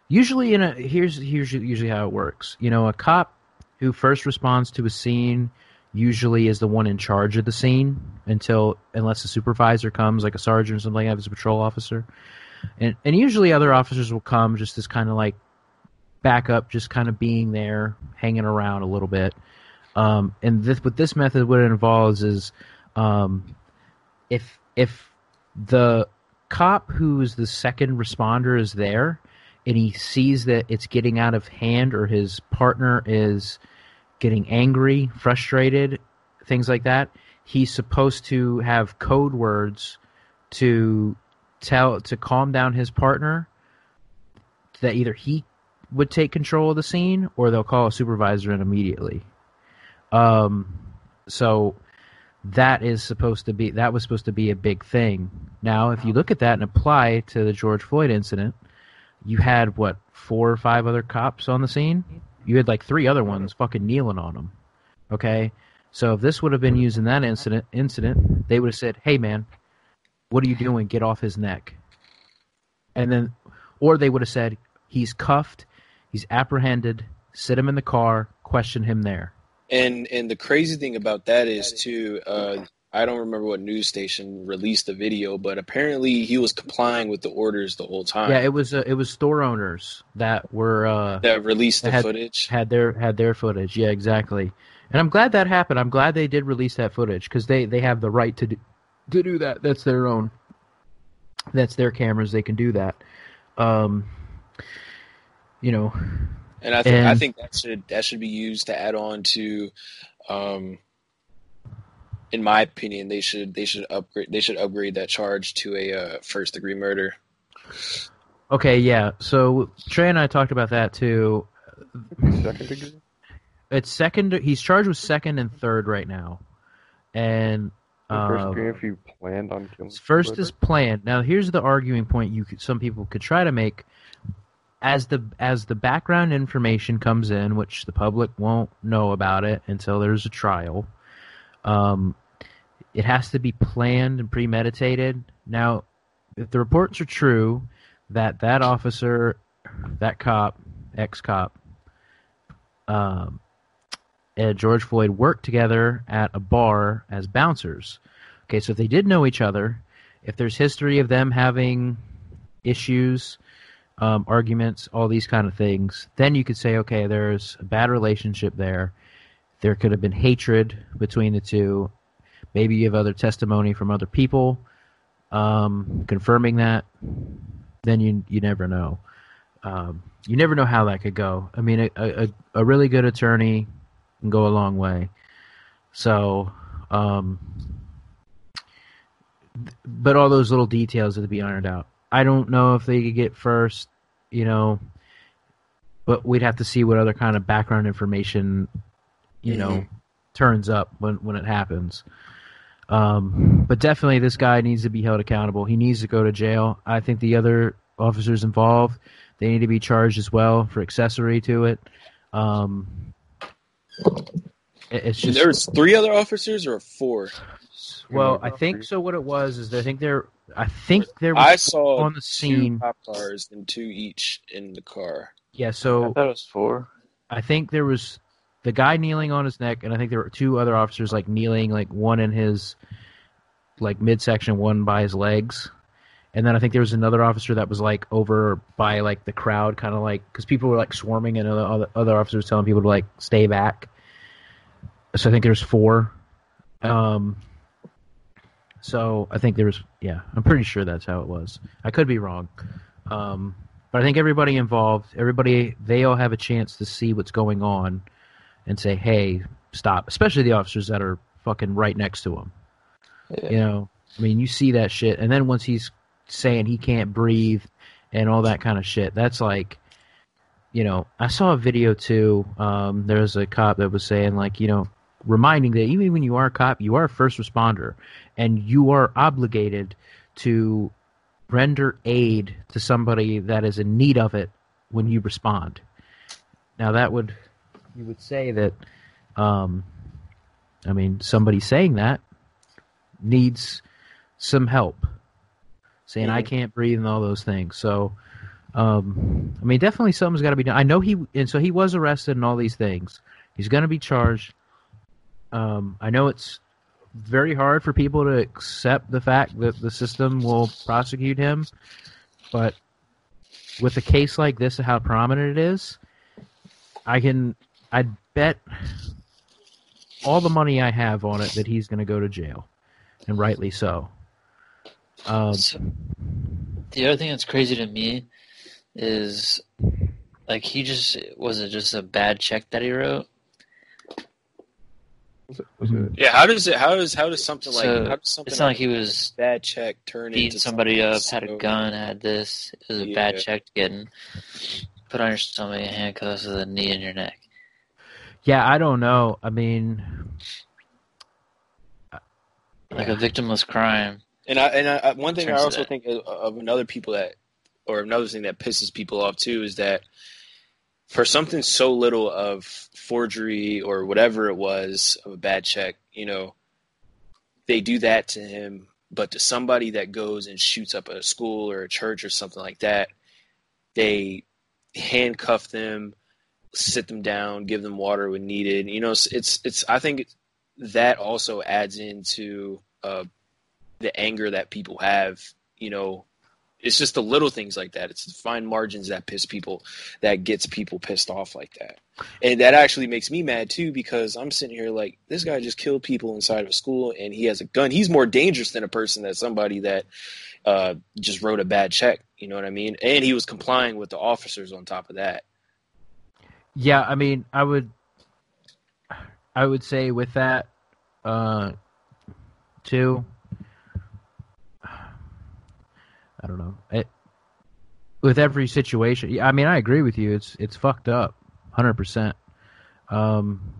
usually in a here's here's usually how it works. You know, a cop who first responds to a scene usually is the one in charge of the scene until unless a supervisor comes, like a sergeant or something like that, as a patrol officer. And and usually other officers will come just as kind of like backup, just kind of being there, hanging around a little bit. Um, and this with this method, what it involves is um, if if the cop who is the second responder is there, and he sees that it's getting out of hand, or his partner is getting angry, frustrated, things like that, he's supposed to have code words to tell to calm down his partner, that either he would take control of the scene or they'll call a supervisor in immediately. Um, so that is supposed to be that was supposed to be a big thing. Now, if you look at that and apply to the George Floyd incident, you had what four or five other cops on the scene. You had like three other ones fucking kneeling on them. Okay, so if this would have been used in that incident, incident they would have said, "Hey, man, what are you doing? Get off his neck." And then, or they would have said, "He's cuffed, he's apprehended. Sit him in the car. Question him there." And and the crazy thing about that is too, uh, I don't remember what news station released the video, but apparently he was complying with the orders the whole time. Yeah, it was uh, it was store owners that were uh, that released the had, footage. Had their had their footage. Yeah, exactly. And I'm glad that happened. I'm glad they did release that footage because they, they have the right to do, to do that. That's their own. That's their cameras. They can do that. Um, you know. And I think and, I think that should that should be used to add on to, um, in my opinion, they should they should upgrade they should upgrade that charge to a uh, first degree murder. Okay, yeah. So Trey and I talked about that too. Second degree. It's second. He's charged with second and third right now, and uh, first degree if you planned on killing. First murder. Is planned. Now here's the arguing point you could, some people could try to make. As the as the background information comes in, which the public won't know about it until there's a trial, um, it has to be planned and premeditated. Now, if the reports are true that that officer, that cop, ex-cop, um, and George Floyd worked together at a bar as bouncers. Okay, so if they did know each other, if there's history of them having issues... Um, arguments, all these kind of things, then you could say, okay, there's a bad relationship there. There could have been hatred between the two. Maybe you have other testimony from other people um, confirming that. Then you you never know. Um, you never know how that could go. I mean, a, a, a really good attorney can go a long way. So, um, but all those little details have to be ironed out. I don't know if they could get first, you know, but we'd have to see what other kind of background information, you know, mm-hmm. turns up when, when it happens. Um, but definitely this guy needs to be held accountable. He needs to go to jail. I think the other officers involved, they need to be charged as well for accessory to it. Um, it's just There's three other officers or four? Well, I think so. What it was is I think there, I think there was I saw on the scene two cop cars and two each in the car. Yeah, so I thought it was four. I think there was the guy kneeling on his neck, and I think there were two other officers like kneeling, like one in his like midsection, one by his legs, and then I think there was another officer that was like over by like the crowd, kind of like because people were like swarming, and other other officers telling people to like stay back. So I think there's four. Um. So I think there was, yeah, I'm pretty sure that's how it was. I could be wrong. Um, but I think everybody involved, everybody, they all have a chance to see what's going on and say, hey, stop. Especially the officers that are fucking right next to him. Yeah. You know, I mean, you see that shit. And then once he's saying he can't breathe and all that kind of shit, that's like, you know, I saw a video too. Um, there was a cop that was saying like, you know, reminding that even when you are a cop, you are a first responder, and you are obligated to render aid to somebody that is in need of it when you respond. Now that would, you would say that, um, I mean, somebody saying that needs some help, saying mm-hmm. I can't breathe and all those things. So, um, I mean, definitely something's got to be done. I know he, and so he was arrested and all these things. He's going to be charged. Um, I know it's very hard for people to accept the fact that the system will prosecute him, but with a case like this and how prominent it is, I can, I'd bet all the money I have on it that he's going to go to jail, and rightly so. Um, so. The other thing that's crazy to me is, like, he just, was it just a bad check that he wrote? What's it, what's it? Yeah, how does it? How does how does something like so, how does something it's not like, like he was bad check turn beating somebody up, so, had a gun, had this. It was a yeah. bad check getting put on your stomach and handcuffs with a knee in your neck. Yeah, I don't know. I mean, like yeah. a victimless crime. And I and I, one thing I also think of another people that, or another thing that pisses people off too is that. For something so little of forgery or whatever it was of a bad check, you know, they do that to him. But to somebody that goes and shoots up a school or a church or something like that, they handcuff them, sit them down, give them water when needed. You know, it's it's, it's I think that also adds into uh, the anger that people have, you know. It's just the little things like that. It's the fine margins that piss people, that gets people pissed off like that. And that actually makes me mad too, because I'm sitting here like, this guy just killed people inside of a school and he has a gun. He's more dangerous than a person that's somebody that uh, just wrote a bad check. You know what I mean? And he was complying with the officers on top of that. Yeah. I mean, I would, I would say with that uh, too, I don't know. It, with every situation, I mean, I agree with you. It's it's fucked up, one hundred percent. Um,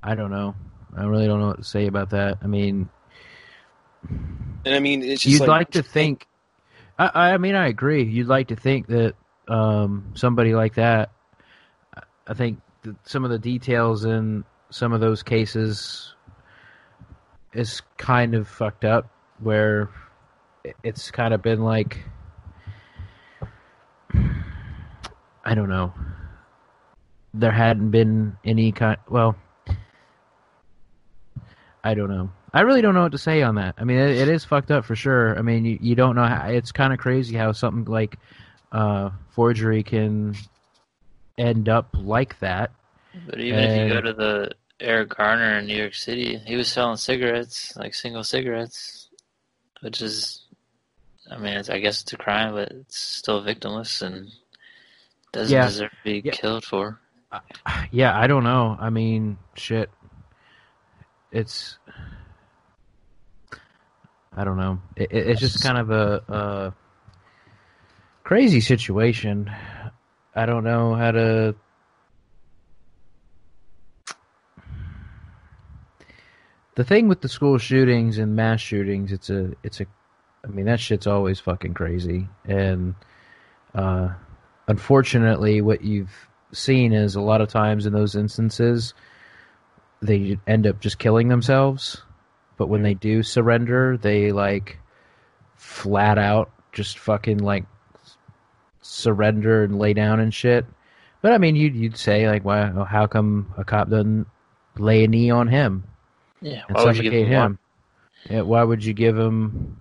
I don't know. I really don't know what to say about that. I mean, and I mean, it's just you'd like, like to think. I, I mean, I agree. You'd like to think that um, somebody like that. I think that some of the details in some of those cases is kind of fucked up, where. It's kind of been like, I don't know. There hadn't been any kind. Well, I don't know. I really don't know what to say on that. I mean, it, it is fucked up for sure. I mean, you, you don't know how. It's kind of crazy how something like uh, forgery can end up like that. But even and, if you go to the Eric Garner in New York City, he was selling cigarettes, like single cigarettes. Which is, I mean, it's, I guess it's a crime, but it's still victimless and doesn't yeah. deserve to be yeah. killed for. Uh, yeah, I don't know. I mean, shit. It's, I don't know. It, it, it's just kind of a, a crazy situation. I don't know how to. The thing with the school shootings and mass shootings, it's a, it's a, I mean, that shit's always fucking crazy. And uh, unfortunately, what you've seen is a lot of times in those instances, they end up just killing themselves. But when they do surrender, they like flat out just fucking like surrender and lay down and shit. But I mean, you'd, you'd say like, well, how come a cop doesn't lay a knee on him? Yeah, why would you give him? Yeah, why would you give him?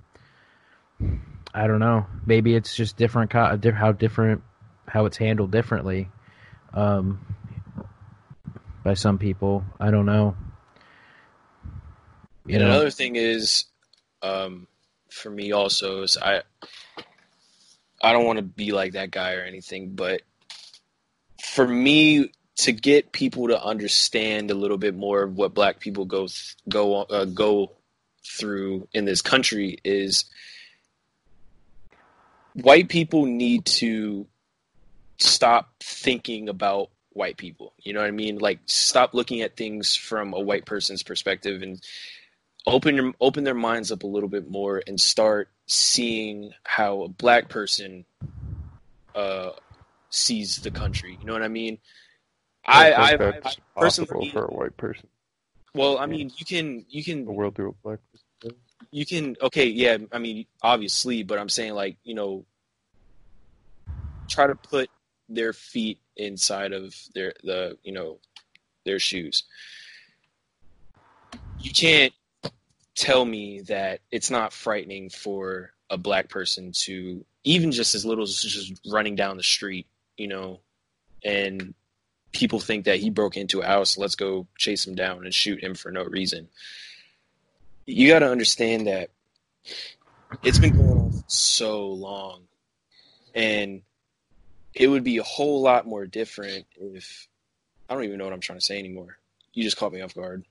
I don't know. Maybe it's just different. How different? How it's handled differently um, by some people. I don't know. You and know? Another thing is, um, for me also is I. I don't want to be like that guy or anything, but for me. To get people to understand a little bit more of what black people go th- go uh, go through in this country is white people need to stop thinking about white people. You know what I mean? Like stop looking at things from a white person's perspective and open your, open their minds up a little bit more and start seeing how a black person uh, sees the country. You know what I mean? I, I, I, that's I, I personally for a white person. Well, I mean, you can you can the world through a black person. You can okay, yeah. I mean, obviously, but I'm saying like you know, try to put their feet inside of their the you know their shoes. You can't tell me that it's not frightening for a black person to even just as little as just running down the street, you know, and. People think that he broke into a house. Let's go chase him down and shoot him for no reason. You got to understand that it's been going on so long, and it would be a whole lot more different if I don't even know what I'm trying to say anymore. you just caught me off guard.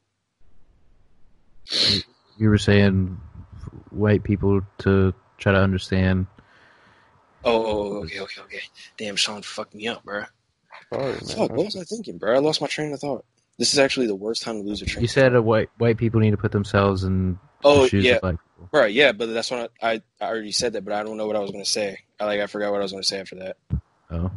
You were saying white people to try to understand. Oh, oh okay, okay, okay. Damn, Sean fucked me up, bro. Sorry, Fuck, what was I thinking, bro? I lost my train of thought. This is actually the worst time to lose a train. You said a white white people need to put themselves in oh, the shoes yeah. of black people. Right, yeah, but that's when I, I, I already said that, but I don't know what I was going to say. I like I forgot what I was going to say after that. Oh.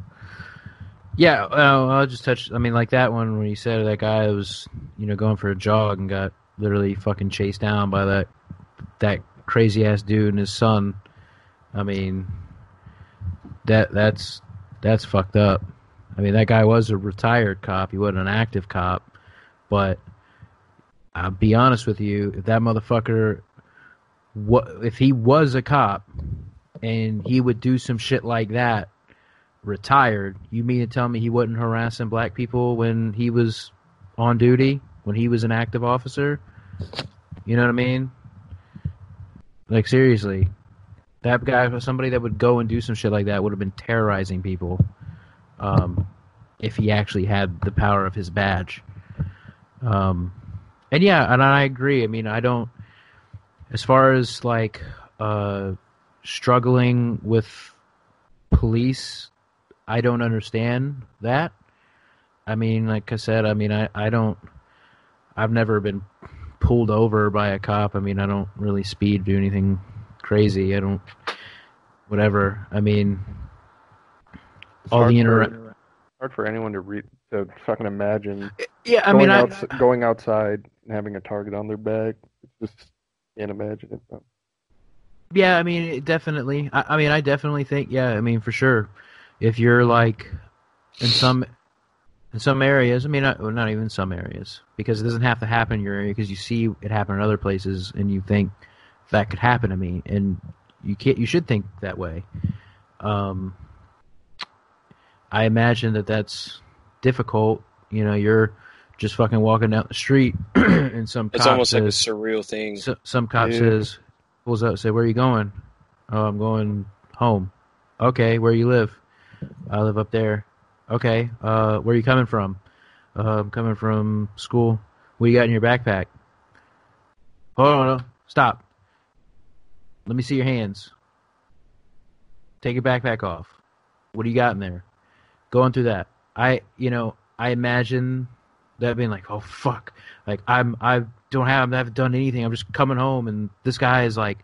Yeah, well, I'll just touch, I mean, like that one where you said that guy was, you know, going for a jog and got literally fucking chased down by that that crazy-ass dude and his son. I mean, that that's that's fucked up. I mean, that guy was a retired cop. He wasn't an active cop. But I'll be honest with you, if that motherfucker, what, if he was a cop and he would do some shit like that, retired, you mean to tell me he wasn't harassing black people when he was on duty, when he was an active officer? You know what I mean? Like, seriously. That guy, somebody that would go and do some shit like that would have been terrorizing people. Um, if he actually had the power of his badge. Um, and yeah, and I agree. I mean, I don't, as far as like uh, struggling with police, I don't understand that. I mean, like I said, I mean, I, I don't, I've never been pulled over by a cop. I mean, I don't really speed, do anything crazy. I don't, whatever. I mean, It's all hard, the inter- for, hard for anyone to read, to fucking imagine. Yeah, I going mean, I, outs- I, going outside and having a target on their back, just can't imagine it. But. Yeah, I mean, it definitely. I, I mean, I definitely think. Yeah, I mean, for sure. If you're like in some in some areas, I mean, not, well, not even some areas, because it doesn't have to happen in your area, because you see it happen in other places, and you think that could happen to me, and you can't. You should think that way. Um. I imagine that that's difficult. You know, you're just fucking walking down the street, and some it's cop almost says, like a surreal thing. So, some cop yeah. says, pulls up, say, "Where are you going?" "Oh, I'm going home." "Okay, where you live?" "I live up there." "Okay, uh, where are you coming from?" Uh, "I'm coming from school." "What you got in your backpack?" "Hold on, stop. Let me see your hands. Take your backpack off. What do you got in there?" Going through that, I you know, I imagine that being like, oh fuck, like I'm I don't have I haven't done anything. I'm just coming home, and this guy is like,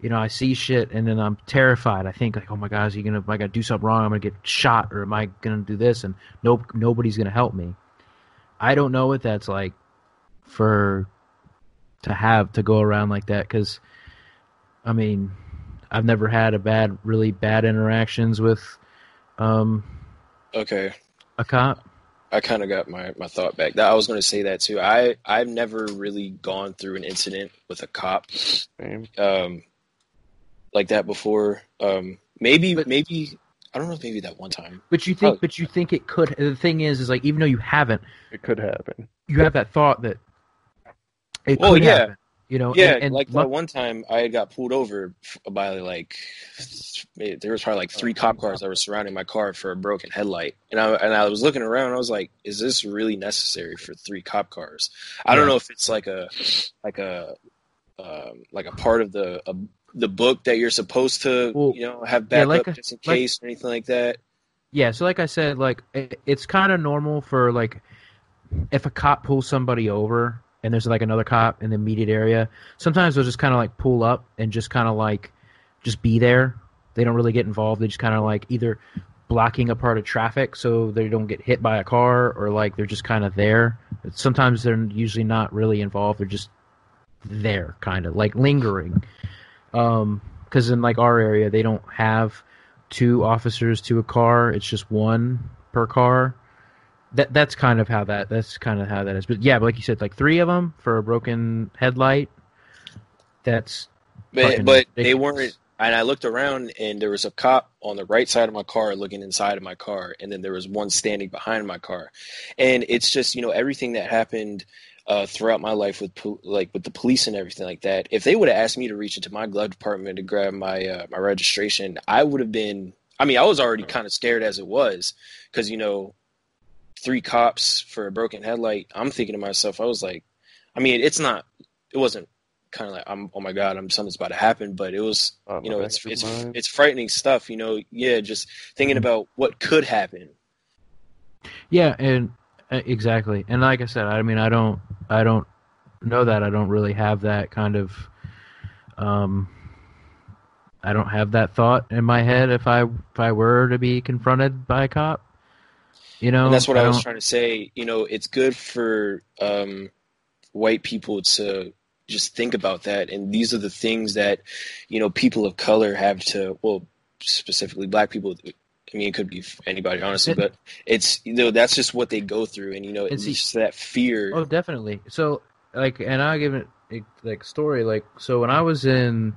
you know, I see shit, and then I'm terrified. I think like, oh my god, is he gonna? Am I gonna do something wrong? I'm gonna get shot, or am I gonna do this? And no, nobody's gonna help me. I don't know what that's like for to have to go around like that, because I mean, I've never had a bad, really bad interactions with. Um, Okay. A cop? I kind of got my, my thought back. I was going to say that, too. I, I've never really gone through an incident with a cop um, like that before. Um, maybe, but, maybe I don't know if maybe that one time. But you think Probably. but you think it could. The thing is, is like, even though you haven't. It could happen. You have that thought that it well, could yeah. happen. You know, yeah, and, and like that one time I got pulled over by like there was probably like three cop cars that were surrounding my car for a broken headlight, and I and I was looking around. I was like, "Is this really necessary for three cop cars?" I yeah. don't know if it's like a like a um, like a part of the a, the book that you're supposed to well, you know have backup yeah, like a, just in like, case or anything like that. Yeah, so like I said, like it, it's kind of normal for like if a cop pulls somebody over. And there's like another cop in the immediate area. Sometimes they'll just kind of like pull up and just kind of like just be there. They don't really get involved. They just kind of like either blocking a part of traffic so they don't get hit by a car, or like they're just kind of there. But sometimes they're usually not really involved. They're just there, kind of like lingering. Um, because in like our area, they don't have two officers to a car. It's just one per car. That that's kind of how that that's kind of how that is. But yeah, but like you said, like three of them for a broken headlight. That's but but ridiculous. They weren't. And I looked around, and there was a cop on the right side of my car looking inside of my car, and then there was one standing behind my car. And it's just, you know, everything that happened uh, throughout my life with po- like with the police and everything like that. If they would have asked me to reach into my glove department to grab my uh, my registration, I would have been. I mean, I was already kind of scared as it was, because you know. three cops for a broken headlight, I'm thinking to myself, I was like, I mean, it's not, it wasn't kind of like, I'm, oh my God, I'm something's about to happen, but it was, oh, you know, it's, it's, it's frightening stuff, you know? Yeah. Just thinking about what could happen. Yeah. And uh, exactly. And like I said, I mean, I don't, I don't know that I don't really have that kind of, um, I don't have that thought in my head if I, if I were to be confronted by a cop, you know, and that's what I, I was trying to say. You know, it's good for, um, white people to just think about that. And these are the things that, you know, people of color have to, well, specifically black people. I mean, it could be anybody, honestly, but it's, you know, that's just what they go through. And, you know, it's just that fear. Oh, definitely. So like, and I'll give it a, like story. Like, so when I was in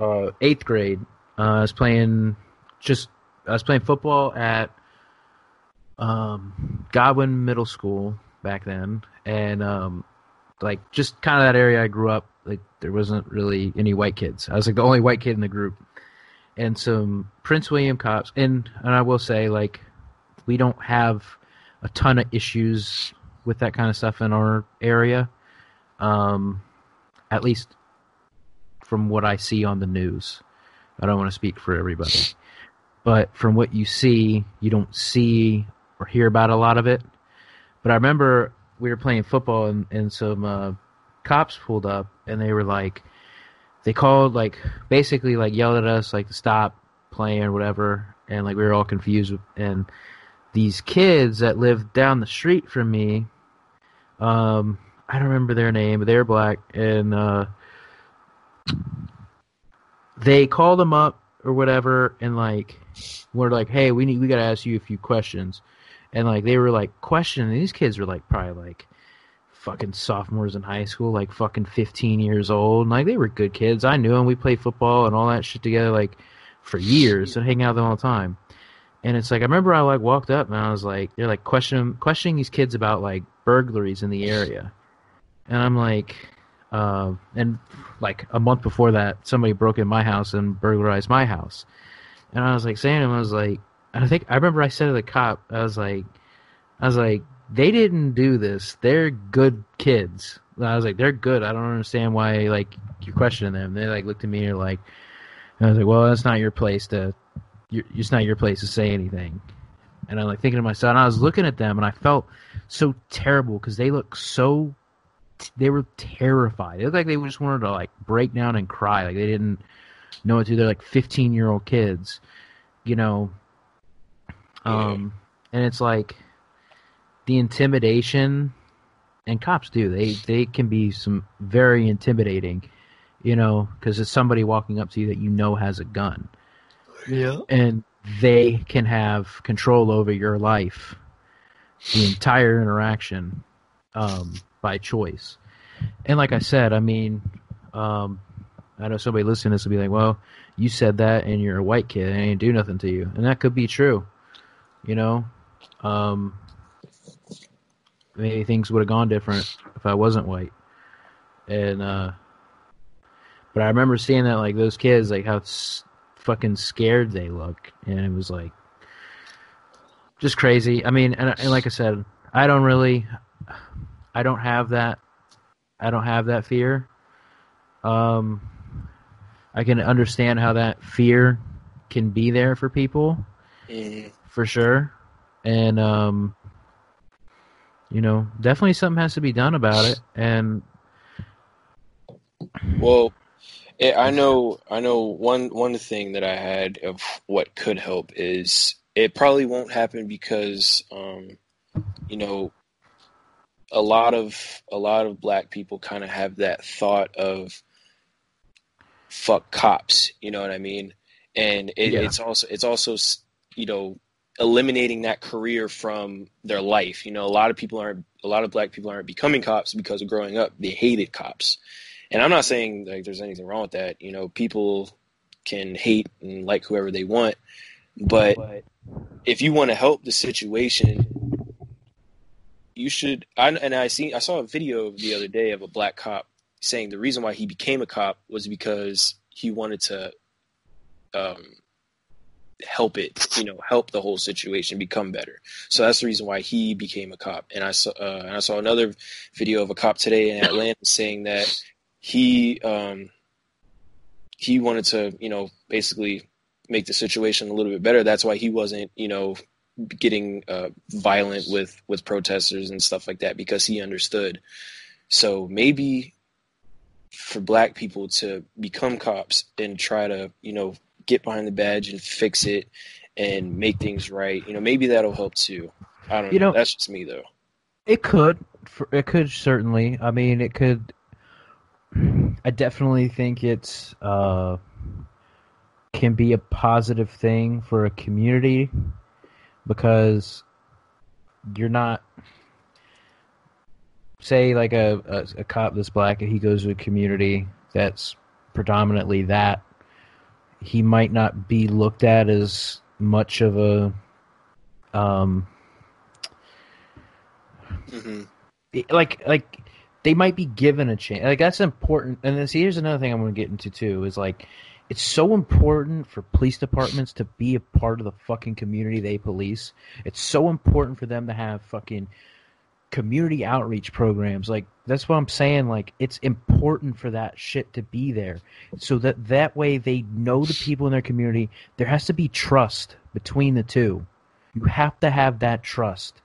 uh, eighth grade, uh, I was playing just, I was playing football at um, Godwin Middle School back then. And, um, like just kind of that area I grew up, like there wasn't really any white kids. I was like the only white kid in the group, and some Prince William cops. And and I will say, like, we don't have a ton of issues with that kind of stuff in our area, um, at least from what I see on the news. I don't want to speak for everybody, but from what you see, you don't see or hear about a lot of it. But I remember we were playing football, and, and some uh, cops pulled up, and they were like, they called, like, basically, like, yelled at us, like, to stop playing or whatever, and, like, we were all confused. And these kids that lived down the street from me, um, I don't remember their name, but they were black, and uh, they called them up or whatever, and, like, were like, hey, we need, we got to ask you a few questions. And, like, they were, like, questioning. These kids were, like, probably, like, fucking sophomores in high school, like, fucking fifteen years old. And, like, they were good kids. I knew them. We played football and all that shit together, like, for years and hang out with them all the time. And it's, like, I remember I, like, walked up and I was, like, they're, like, question, questioning these kids about, like, burglaries in the area. And I'm, like, uh, and, like, a month before that, somebody broke in my house and burglarized my house. And I was, like, saying to them, I was, like, I think I remember I said to the cop, I was like, I was like, they didn't do this. They're good kids. And I was like, they're good. I don't understand why, like, you're questioning them. And they, like, looked at me and like, and I was like, well, that's not your place to, you're, it's not your place to say anything. And I'm like thinking to myself, and I was looking at them, and I felt so terrible because they looked so, they were terrified. It looked like they just wanted to, like, break down and cry. Like, they didn't know what to do. They're like fifteen year old kids, you know. Um, and it's like the intimidation, and cops do, they, they can be some very intimidating, you know, cause it's somebody walking up to you that, you know, has a gun. Yeah. And they can have control over your life, the entire interaction, um, by choice. And like I said, I mean, um, I know somebody listening to this will be like, well, you said that and you're a white kid and I didn't do nothing to you. And that could be true. You know, um, maybe things would have gone different if I wasn't white. And, uh, but I remember seeing that, like, those kids, like, how s- fucking scared they look. And it was, like, just crazy. I mean, and, and like I said, I don't really, I don't have that, I don't have that fear. Um, I can understand how that fear can be there for people. Mm-hmm. For sure. And, um, you know, definitely something has to be done about it. And, well, it, I know, I know one, one thing that I had of what could help is it probably won't happen because, um, you know, a lot of, a lot of black people kind of have that thought of fuck cops, you know what I mean? And it, yeah. it's also, it's also, you know, eliminating that career from their life. You know, a lot of people aren't, a lot of black people aren't becoming cops because of growing up, they hated cops. And I'm not saying, like, there's anything wrong with that. You know, people can hate and like whoever they want, but, but if you want to help the situation, you should, I, and I seen, I saw a video the other day of a black cop saying the reason why he became a cop was because he wanted to, um, help it, you know, help the whole situation become better. So that's the reason why he became a cop. And I saw, uh, and I saw another video of a cop today in Atlanta saying that he, um, he wanted to, you know, basically make the situation a little bit better. That's why he wasn't, you know, getting uh, violent with, with protesters and stuff like that, because he understood. So maybe for black people to become cops and try to, you know, get behind the badge and fix it and make things right, you know, maybe that'll help too. I don't you know. know. That's just me though. It could. It could certainly. I mean, it could. I definitely think it's uh, can be a positive thing for a community, because you're not, say like a, a, a cop that's black and he goes to a community that's predominantly that, he might not be looked at as much of a, um, mm-hmm. like, like they might be given a chance. Like that's important. And then see, here's another thing I'm going to get into too, is like, it's so important for police departments to be a part of the fucking community they police. It's so important for them to have fucking community outreach programs. Like, that's what I'm saying. Like, it's important for that shit to be there, so that that way they know the people in their community. There has to be trust between the two. You have to have that trust.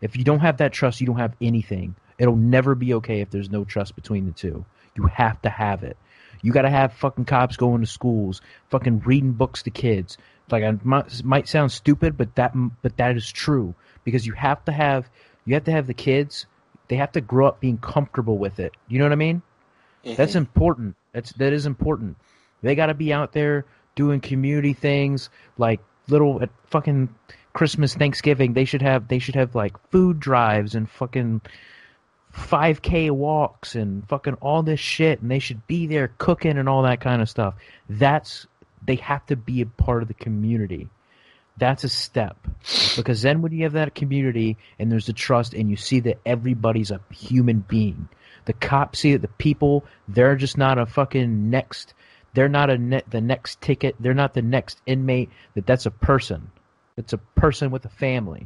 If you don't have that trust, you don't have anything. It'll never be okay if there's no trust between the two. You have to have it. You got to have fucking cops going to schools, fucking reading books to kids. Like, I might, might sound stupid, but that but that is true, because you have to have you have to have the kids. They have to grow up being comfortable with it. You know what I mean? Mm-hmm. That's important. That's that is important. They got to be out there doing community things, like little at fucking Christmas, Thanksgiving. They should have they should have like food drives and fucking five K walks and fucking all this shit, and they should be there cooking and all that kind of stuff. That's they have to be a part of the community. That's a step, because then when you have that community and there's the trust and you see that everybody's a human being, the cops see that the people, they're just not a fucking next, they're not a ne- the next ticket, they're not the next inmate, that that's a person. It's a person with a family.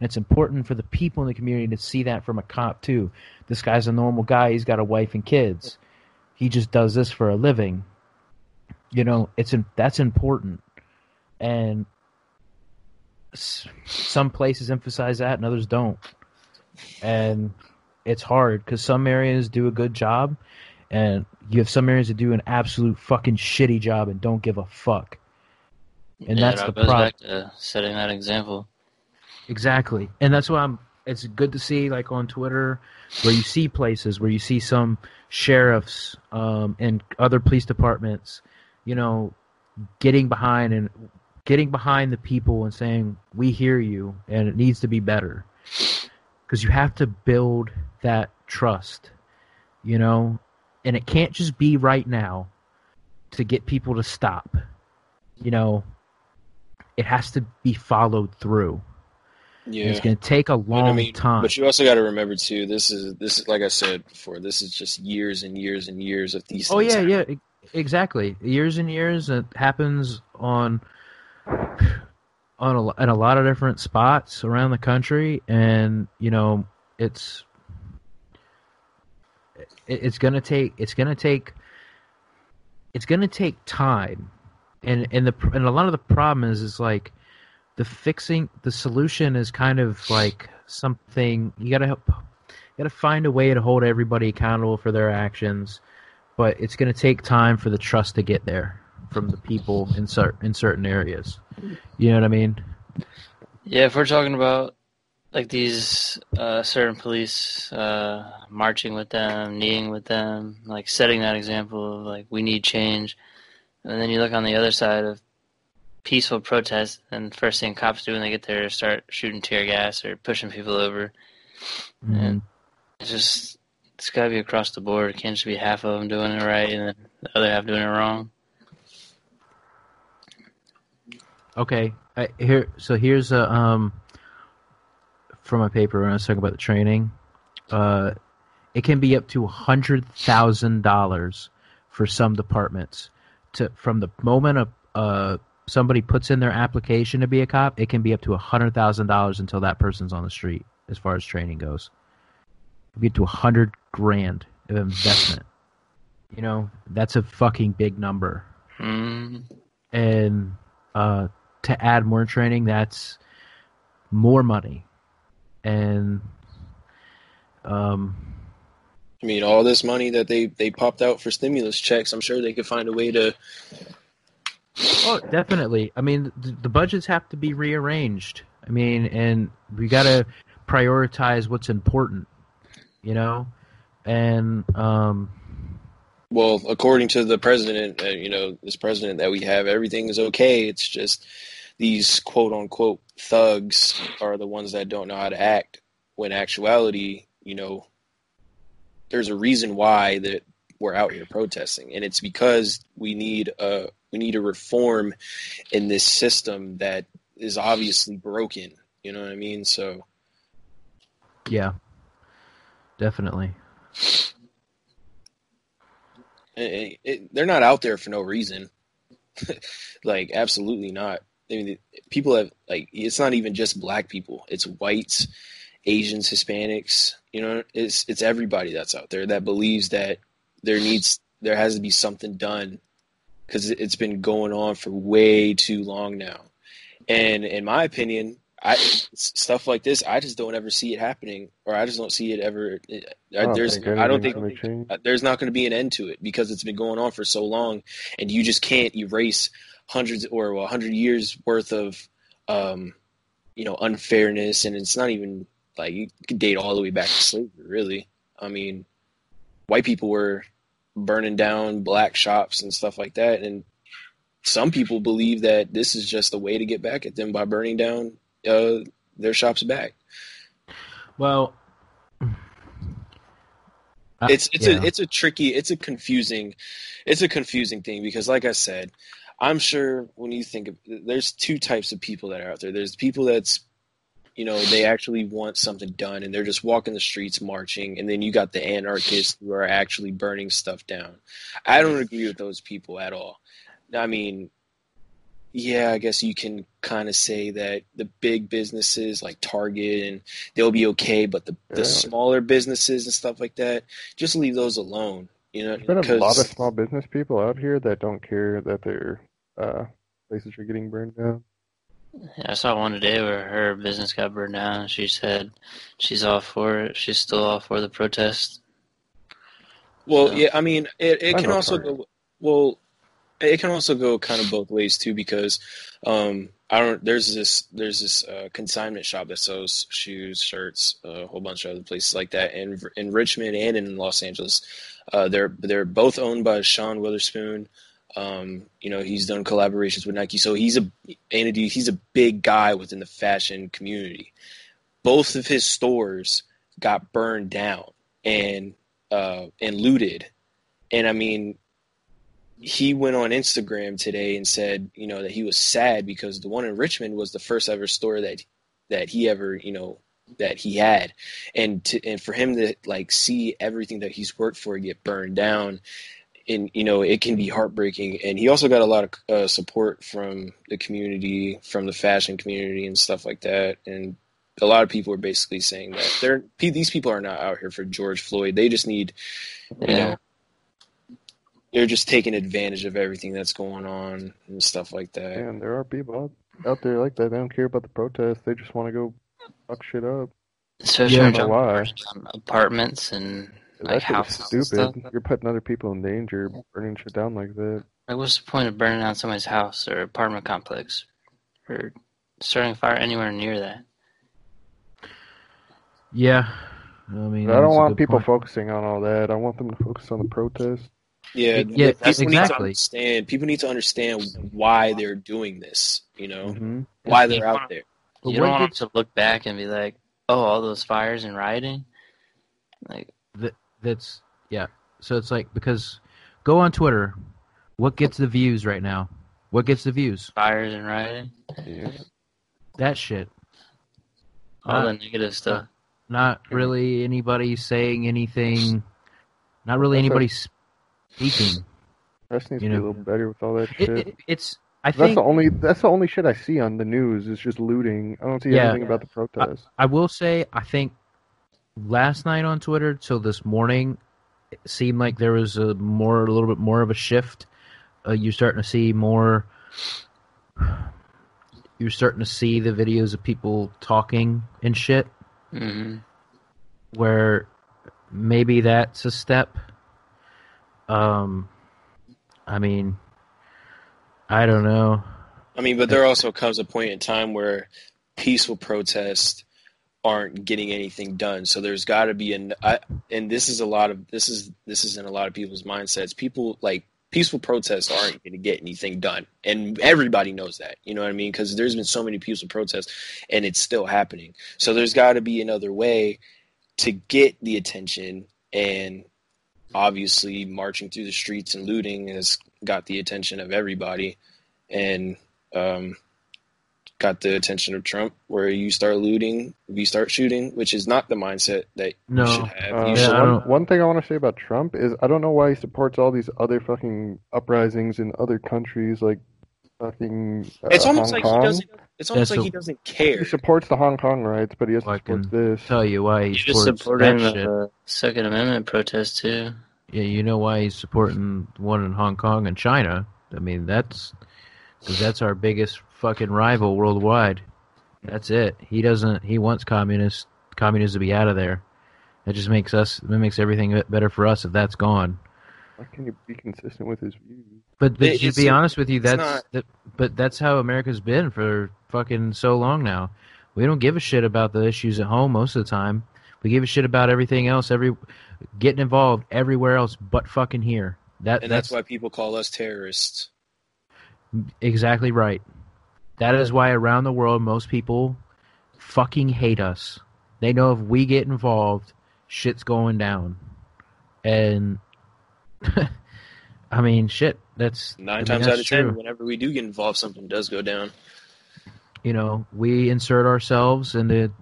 And it's important for the people in the community to see that from a cop too. This guy's a normal guy. He's got a wife and kids. He just does this for a living. You know, it's in, that's important. And s- some places emphasize that and others don't. And it's hard because some areas do a good job, and you have some areas that do an absolute fucking shitty job and don't give a fuck. And yeah, that's the problem. Back to setting that example. Exactly, and that's why I'm. It's good to see, like on Twitter, where you see places where you see some sheriffs um, and other police departments, you know, getting behind and getting behind the people and saying, "We hear you, and it needs to be better." Because you have to build that trust, you know, and it can't just be right now to get people to stop. You know, it has to be followed through. Yeah. It's going to take a long you know I mean? time. But you also got to remember, too, this is, this is like I said before, this is just years and years and years of these oh, things. Oh, yeah, happening. yeah, exactly. Years and years. It happens on on a, at a lot of different spots around the country. And, you know, it's it, it's going to take it's going to take it's going to take time. And and the and a lot of the problem is is like, The fixing the solution is kind of like something you gotta help. You gotta find a way to hold everybody accountable for their actions, but it's gonna take time for the trust to get there from the people in certain in certain areas. You know what I mean? Yeah, if we're talking about like these uh, certain police uh, marching with them, kneeing with them, like setting that example of like we need change, and then you look on the other side of peaceful protest, and first thing cops do when they get there is start shooting tear gas or pushing people over. Mm-hmm. And it's just, it's got to be across the board. It can't just be half of them doing it right and the other half doing it wrong. Okay. I, here, so here's a, um, from my paper when I was talking about the training. Uh, it can be up to one hundred thousand dollars for some departments to from the moment of, uh, somebody puts in their application to be a cop, it can be up to one hundred thousand dollars until that person's on the street as far as training goes. You get to one hundred grand of investment. You know, that's a fucking big number. Mm. And uh, to add more training, that's more money. And um, I mean, all this money that they, they popped out for stimulus checks, I'm sure they could find a way to... Oh, definitely. I mean, the, the budgets have to be rearranged. I mean, and we got to prioritize what's important, you know? And... um Well, according to the president, uh, you know, this president that we have, everything is okay. It's just these quote-unquote thugs are the ones that don't know how to act. When actuality, you know, there's a reason why that we're out here protesting, and it's because we need a we need a reform in this system that is obviously broken. You know what I mean? So, yeah, definitely. It, it, they're not out there for no reason. Like, absolutely not. I mean, people have, like, it's not even just black people. It's whites, Asians, Hispanics. You know, it's it's everybody that's out there that believes that there needs, there has to be something done because it's been going on for way too long now. And in my opinion, I stuff like this, I just don't ever see it happening, or I just don't see it ever. I don't there's, think, I don't think there's not going to be an end to it because it's been going on for so long, and you just can't erase hundreds or well, hundred years worth of, um, you know, unfairness. And it's not even like you can date all the way back to slavery, really. I mean, white people were burning down black shops and stuff like that, and some people believe that this is just a way to get back at them by burning down Uh, their shops back. Well, uh, it's it's yeah. a it's a tricky, it's a confusing, it's a confusing thing because, like I said, I'm sure when you think of, there's two types of people that are out there. There's people that's, you know, they actually want something done and they're just walking the streets marching, and then you got the anarchists who are actually burning stuff down. I don't agree with those people at all. I mean, yeah, I guess you can kind of say that the big businesses like Target, and they'll be okay, but the, the yeah. smaller businesses and stuff like that, just leave those alone. You know, there's been a lot of small business people out here that don't care that their uh, places are getting burned down. I saw one today where her business got burned down, and she said she's all for it. She's still all for the protest. Well, so, yeah, I mean, it, it can also go well. It can also go kind of both ways too, because um, I don't. There's this there's this uh, consignment shop that sells shoes, shirts, uh, a whole bunch of other places like that, in in Richmond and in Los Angeles. Uh, they're they're both owned by Sean Witherspoon. Um, you know, he's done collaborations with Nike, so he's a entity. He's a big guy within the fashion community. Both of his stores got burned down and uh, and looted, and I mean, he went on Instagram today and said, you know, that he was sad because the one in Richmond was the first ever store that that he ever, you know, that he had. And to, and for him to, like, see everything that he's worked for get burned down, and, you know, it can be heartbreaking. And he also got a lot of uh, support from the community, from the fashion community and stuff like that. And a lot of people are basically saying that they're these people are not out here for George Floyd. They just need, you yeah. know, they're just taking advantage of everything that's going on and stuff like that. And there are people out there like that. They don't care about the protests. They just want to go fuck shit up. Especially yeah, on why. apartments and like that's houses. That's stupid. Stuff. You're putting other people in danger, burning shit down like that. Like, what's the point of burning down somebody's house or apartment complex or starting a fire anywhere near that? Yeah. I mean, I don't want people point. focusing on all that. I want them to focus on the protests. Yeah, yeah, exactly. Need to understand. People need to understand why they're doing this, you know, mm-hmm. why they're out there. You don't want them to look back and be like, oh, all those fires and rioting? Like, that, that's, yeah. So it's like, because go on Twitter, what gets the views right now? What gets the views? Fires and rioting? Yeah. That shit. All the negative stuff. Not really anybody saying anything. Not really anybody speaking. That needs you to know, be a little better with all that shit. It, it, it's I think that's the only that's the only shit I see on the news is just looting. I don't see yeah, anything about the protests. I, I will say, I think last night on Twitter till this morning, it seemed like there was a more a little bit more of a shift. Uh, you're starting to see more. You're starting to see the videos of people talking and shit, mm-hmm. where maybe that's a step. Um, I mean. I don't know. I mean, but there also comes a point in time where peaceful protests aren't getting anything done. So there's got to be an I, and this is a lot of this is this is in a lot of people's mindsets. People like peaceful protests aren't going to get anything done, and everybody knows that. You know what I mean? Because there's been so many peaceful protests, and it's still happening. So there's got to be another way to get the attention, and obviously marching through the streets and looting is. Got the attention of everybody and um, got the attention of Trump, where you start looting, you start shooting, which is not the mindset that no. you should have. Uh, you should one, have. One thing I want to say about Trump is I don't know why he supports all these other fucking uprisings in other countries like fucking uh, it's almost Hong like Kong. He doesn't, it's almost That's like a, he doesn't care. He supports the Hong Kong riots, but he doesn't support this. tell you why he, he supports that shit. The Second Amendment protests, too. Yeah, you know why he's supporting one in Hong Kong and China. I mean, that's because that's our biggest fucking rival worldwide. That's it. He doesn't. He wants communists, communists to be out of there. It just makes us. It makes everything better for us if that's gone. Why can you be consistent with his views? But, but to be honest with you, that's. Not... That, but that's how America's been for fucking so long now. We don't give a shit about the issues at home most of the time. We give a shit about everything else, every getting involved everywhere else but fucking here. That, and that's, that's why people call us terrorists. Exactly right. That is why around the world most people fucking hate us. They know if we get involved, shit's going down. And, I mean, shit, that's... Nine I mean, times that's out of true. ten, whenever we do get involved, something does go down. You know, we insert ourselves into...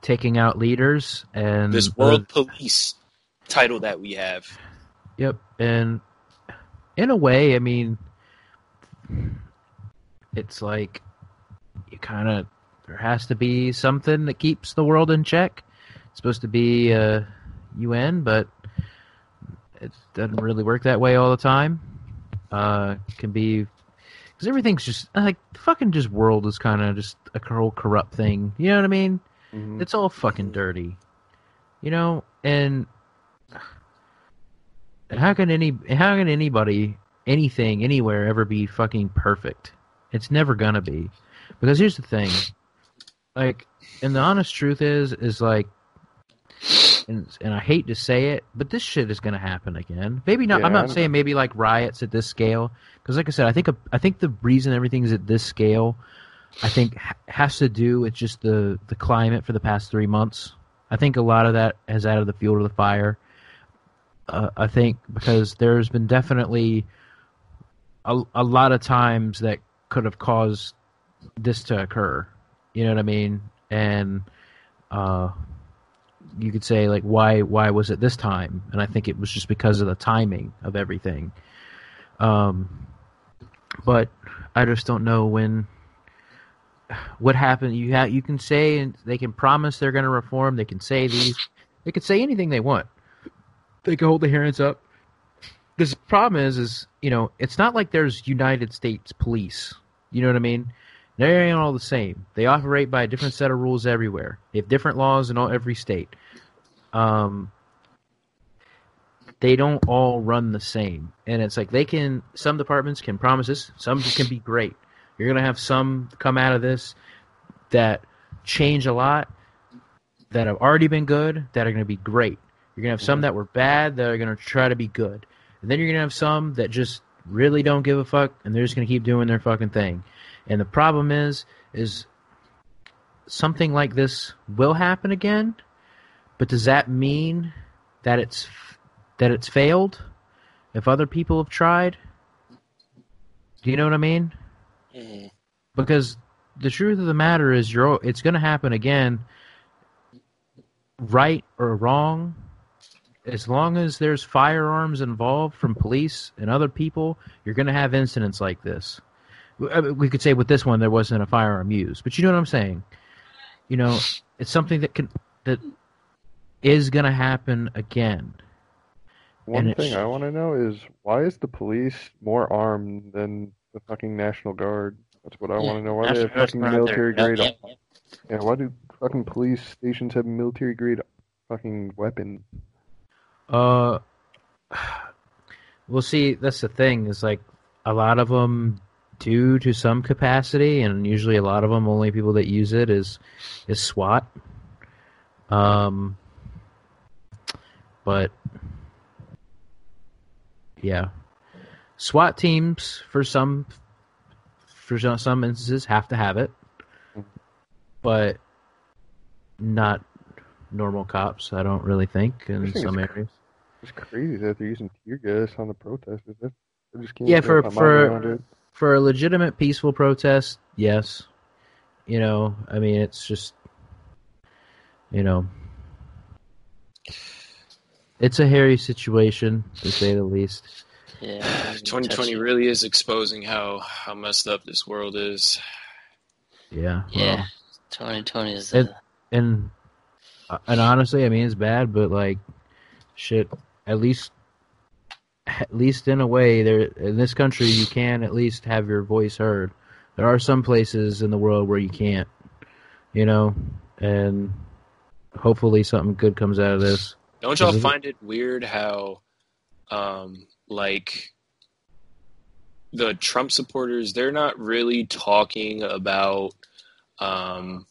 taking out leaders and this world uh, police title that we have. Yep, and in a way, I mean, it's like you kind of there has to be something that keeps the world in check. It's supposed to be uh, U N, but it doesn't really work that way all the time. Uh, it can be because everything's just like the fucking just world is kind of just a whole corrupt thing. You know what I mean? Mm-hmm. It's all fucking dirty, you know. And how can any, how can anybody, anything, anywhere ever be fucking perfect? It's never gonna be, because here's the thing, like, and the honest truth is, is like, and and I hate to say it, but this shit is gonna happen again. Maybe not. Yeah, I'm not saying know. maybe like riots at this scale, because like I said, I think a, I think the reason everything's at this scale. I think has to do with just the, the climate for the past three months. I think a lot of that has added the fuel to the fire. Uh, I think because there's been definitely a, a lot of times that could have caused this to occur. You know what I mean? And uh, you could say, like, why why was it this time? And I think it was just because of the timing of everything. Um, but I just don't know when... What happened? You have you can say and they can promise they're going to reform. They can say these. They can say anything they want. They can hold their hands up. The problem is, is you know, it's not like there's United States police. You know what I mean? They ain't all the same. They operate by a different set of rules everywhere. They have different laws in all every state. Um, they don't all run the same, and it's like they can. Some departments can promise this. Some can be great. You're going to have some come out of this that change a lot, that have already been good, that are going to be great. You're going to have some that were bad that are going to try to be good. And then you're going to have some that just really don't give a fuck, and they're just going to keep doing their fucking thing. And the problem is, is something like this will happen again, but does that mean that it's that it's failed if other people have tried? Do you know what I mean? Mm-hmm. Because the truth of the matter is, you're it's going to happen again, right or wrong. As long as there's firearms involved from police and other people, you're going to have incidents like this. we could say with this one there wasn't a firearm used, but you know what I'm saying. You know, it's something that can that is going to happen again. One thing I want to know is why is the police more armed than the fucking National Guard? That's what I yeah, want to know. Why do they have fucking military grade? Yeah, yeah. yeah, why do fucking police stations have military grade fucking weapons? Uh, well, see, that's the thing. Is like a lot of them do to some capacity, and usually a lot of them only people that use it is is SWAT. Um, but. Yeah, SWAT teams for some for some instances have to have it, but not normal cops. I don't really think in some areas. It's crazy that they're using tear gas on the protesters. I just can't yeah, for for for a legitimate peaceful protest, yes. You know, I mean, it's just, you know. It's a hairy situation, to say the least. Yeah, twenty twenty really is exposing how, how messed up this world is. Yeah. Yeah, well, twenty twenty is... And, and and honestly, I mean, it's bad, but, like, shit, at least at least in a way, there in this country, you can at least have your voice heard. There are some places in the world where you can't, you know, and hopefully something good comes out of this. Don't y'all find it weird how, um, like, the Trump supporters, they're not really talking about um,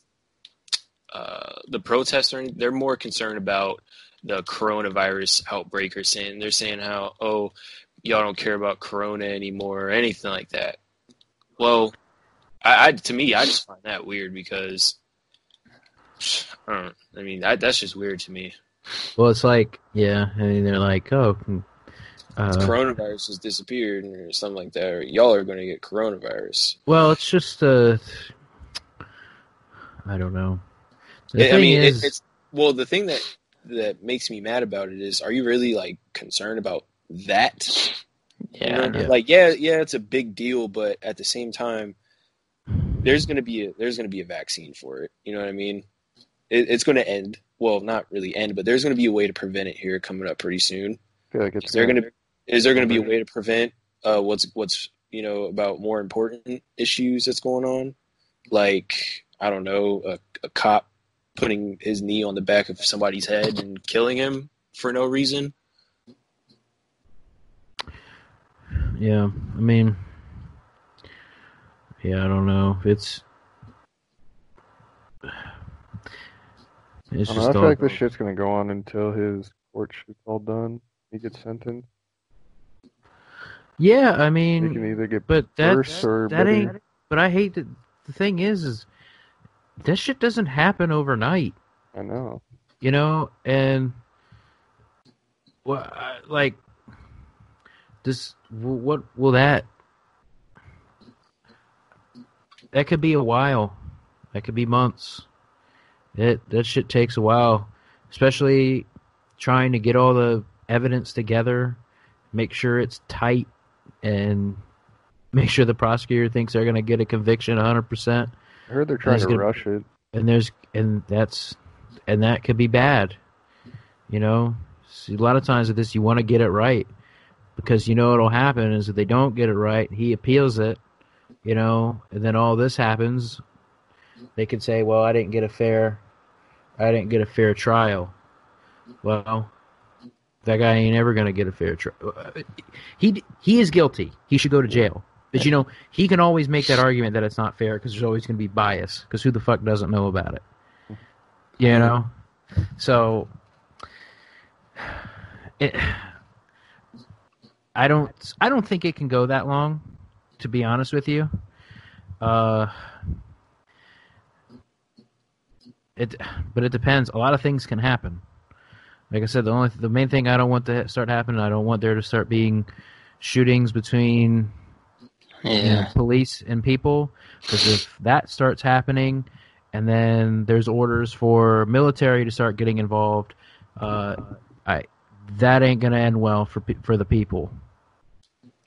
uh, the protests. Or they're more concerned about the coronavirus outbreak or saying, they're saying how, oh, y'all don't care about corona anymore or anything like that. Well, I, I to me, I just find that weird because, I don't know, I mean, I, that's just weird to me. Well, it's like, yeah, I mean, they're like, oh. Uh, coronavirus has disappeared or something like that. Or y'all are going to get coronavirus. Well, it's just, uh, I don't know. The I mean, is... it, it's, well, the thing that, that makes me mad about it is, are you really, like, concerned about that? Yeah. You know? Yeah. Like, yeah, yeah, it's a big deal, but at the same time, there's going to be a, there's going to be a vaccine for it. You know what I mean? It, it's going to end. Well, not really end, but there's going to be a way to prevent it here coming up pretty soon. I feel like it's is there going to is there going to be a way to prevent uh, what's what's you know about more important issues that's going on? Like I don't know, a, a cop putting his knee on the back of somebody's head and killing him for no reason. Yeah, I mean, yeah, I don't know. It's. It's I, just I feel like this shit's going to go on until his court shit's all done. He gets sentenced. Yeah, I mean... He can either get but that, worse that, or... That better. Ain't, but I hate that... The thing is, is... That shit doesn't happen overnight. I know. You know, and... Well, I, like... This... What will that... That could be a while. That could be months. It, that shit takes a while, especially trying to get all the evidence together, make sure it's tight, and make sure the prosecutor thinks they're going to get a conviction one hundred percent. I heard they're trying to gonna, rush it. And there's and that's and that could be bad. You know, see, a lot of times with this you want to get it right because you know what'll happen is if they don't get it right, he appeals it, you know, and then all this happens. They could say, well, I didn't get a fair I didn't get a fair trial. Well, that guy ain't ever going to get a fair trial. He he is guilty. He should go to jail. But, you know, he can always make that argument that it's not fair because there's always going to be bias because who the fuck doesn't know about it? You know? So, it, I don't I don't think it can go that long, to be honest with you. Uh... It, but it depends. A lot of things can happen. Like I said, the only, the main thing I don't want to start happening, I don't want there to start being shootings between yeah. you know, police and people. Because if that starts happening, and then there's orders for military to start getting involved, uh, I that ain't gonna end well for for the people.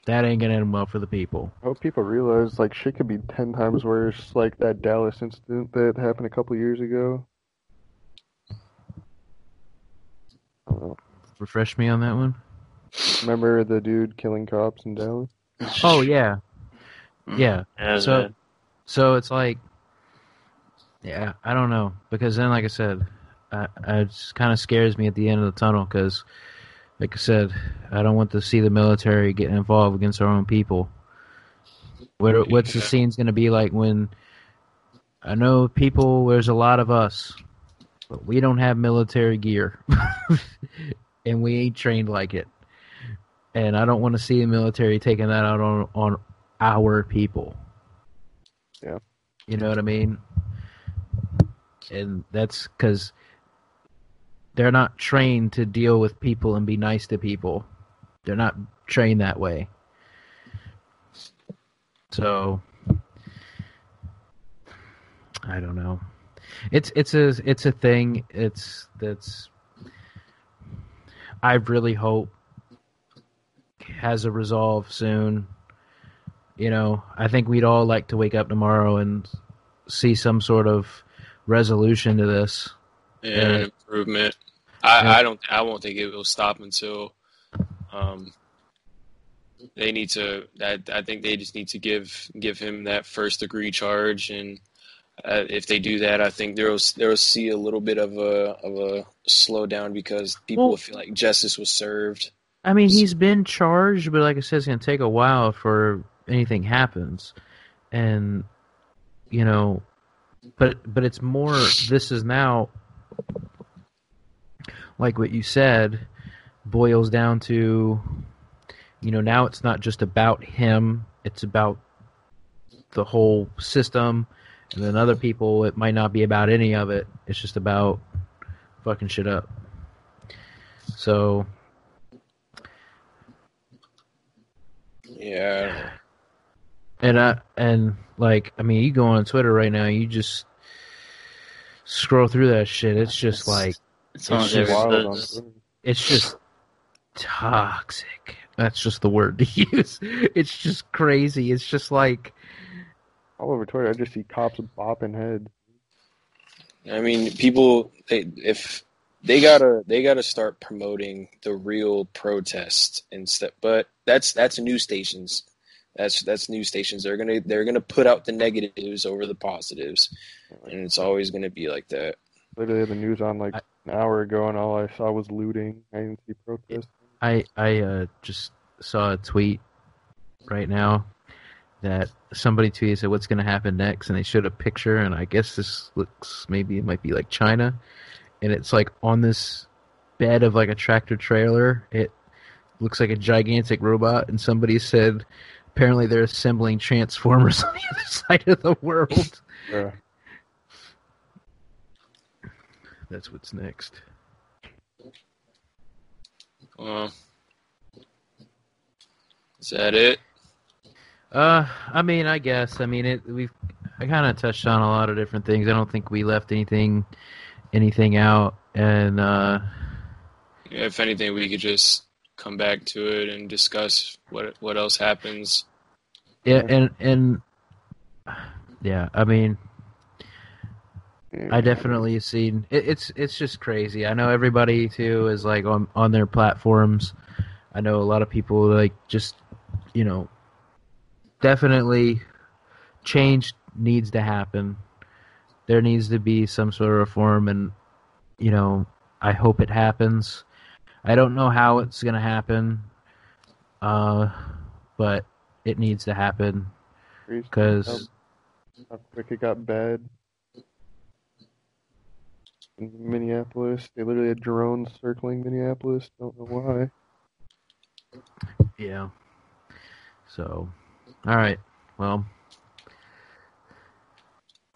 That ain't gonna end well for the people. I hope people realize, like, shit could be ten times worse, like that Dallas incident that happened a couple years ago. Refresh me on that one. Remember the dude killing cops in Dallas? Oh, yeah. Yeah. So, bad. so it's like, yeah, I don't know. Because then, like I said, I, I, it just kind of scares me at the end of the tunnel because, like I said, I don't want to see the military getting involved against our own people. What, what's the scene's going to be like when, I know people, there's a lot of us, but we don't have military gear. And we ain't trained like it. And I don't want to see the military taking that out on, on our people. Yeah. You know what I mean? And that's because they're not trained to deal with people and be nice to people. They're not trained that way. So, I don't know. It's it's a it's a thing. It's that's I really hope has a resolve soon. You know, I think we'd all like to wake up tomorrow and see some sort of resolution to this. Yeah, and, an improvement. I, and, I don't. I won't think it will stop until um, they need to. I, I think they just need to give give him that first degree charge, and uh, if they do that, I think they'll they'll see a little bit of a of a slowdown because people well, will feel like justice was served. I mean, he's been charged, but like I said, it's going to take a while for anything happens. And, you know, but but it's more, this is now, like what you said, boils down to, you know, now it's not just about him. It's about the whole system. And then other people, it might not be about any of it. It's just about fucking shit up. So... Yeah, and I and like I mean, you go on Twitter right now, you just scroll through that shit. It's just it's, like it's, it's just wild it's, it's just toxic. That's just the word to use. It's just crazy. It's just like all over Twitter. I just see cops bopping heads. I mean, people. They, if they gotta, they gotta start promoting the real protest instead. But that's that's news stations. That's that's news stations. They're gonna they're gonna put out the negatives over the positives, and it's always gonna be like that. Literally, had the news on like I, an hour ago, and all I saw was looting. I didn't see protests. I I uh, just saw a tweet right now that somebody tweeted said what's gonna happen next, and they showed a picture, and I guess this looks maybe it might be like China. And it's like on this bed of like a tractor trailer. It looks like a gigantic robot. And somebody said, apparently they're assembling Transformers on the other side of the world. Yeah. That's what's next. Uh, is that it? Uh, I mean, I guess. I mean, it. We've I kind of touched on a lot of different things. I don't think we left anything. anything out, and uh, if anything, we could just come back to it and discuss what what else happens. Yeah, and and yeah, I mean, I definitely seen it, it's it's just crazy. I know everybody too is like on on their platforms. I know a lot of people like just you know, definitely change needs to happen. There needs to be some sort of reform, and, you know, I hope it happens. I don't know how it's going to happen, uh, but it needs to happen. Because... How quick it got bad. In Minneapolis, they literally had drones circling Minneapolis. Don't know why. Yeah. So, all right. Well...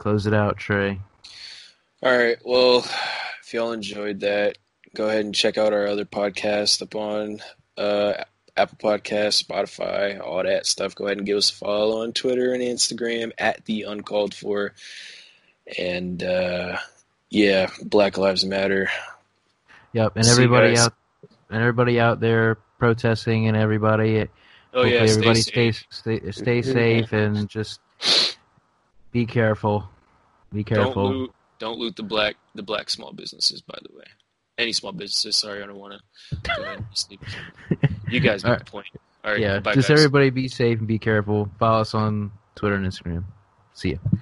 Close it out, Trey. All right. Well, if y'all enjoyed that, go ahead and check out our other podcast up on uh, Apple Podcasts, Spotify, all that stuff. Go ahead and give us a follow on Twitter and Instagram at The Uncalled For. And, uh, yeah, Black Lives Matter. Yep, and everybody out and everybody out there protesting and everybody, Oh, yeah, stay everybody safe. Stay, stay, stay safe and just be careful. Be careful. Don't loot, don't loot the black the black small businesses, by the way. Any small businesses. Sorry, I don't want to sleep. You guys get right. the point. All right, yeah, bye, just guys. Everybody be safe and be careful. Follow us on Twitter and Instagram. See ya.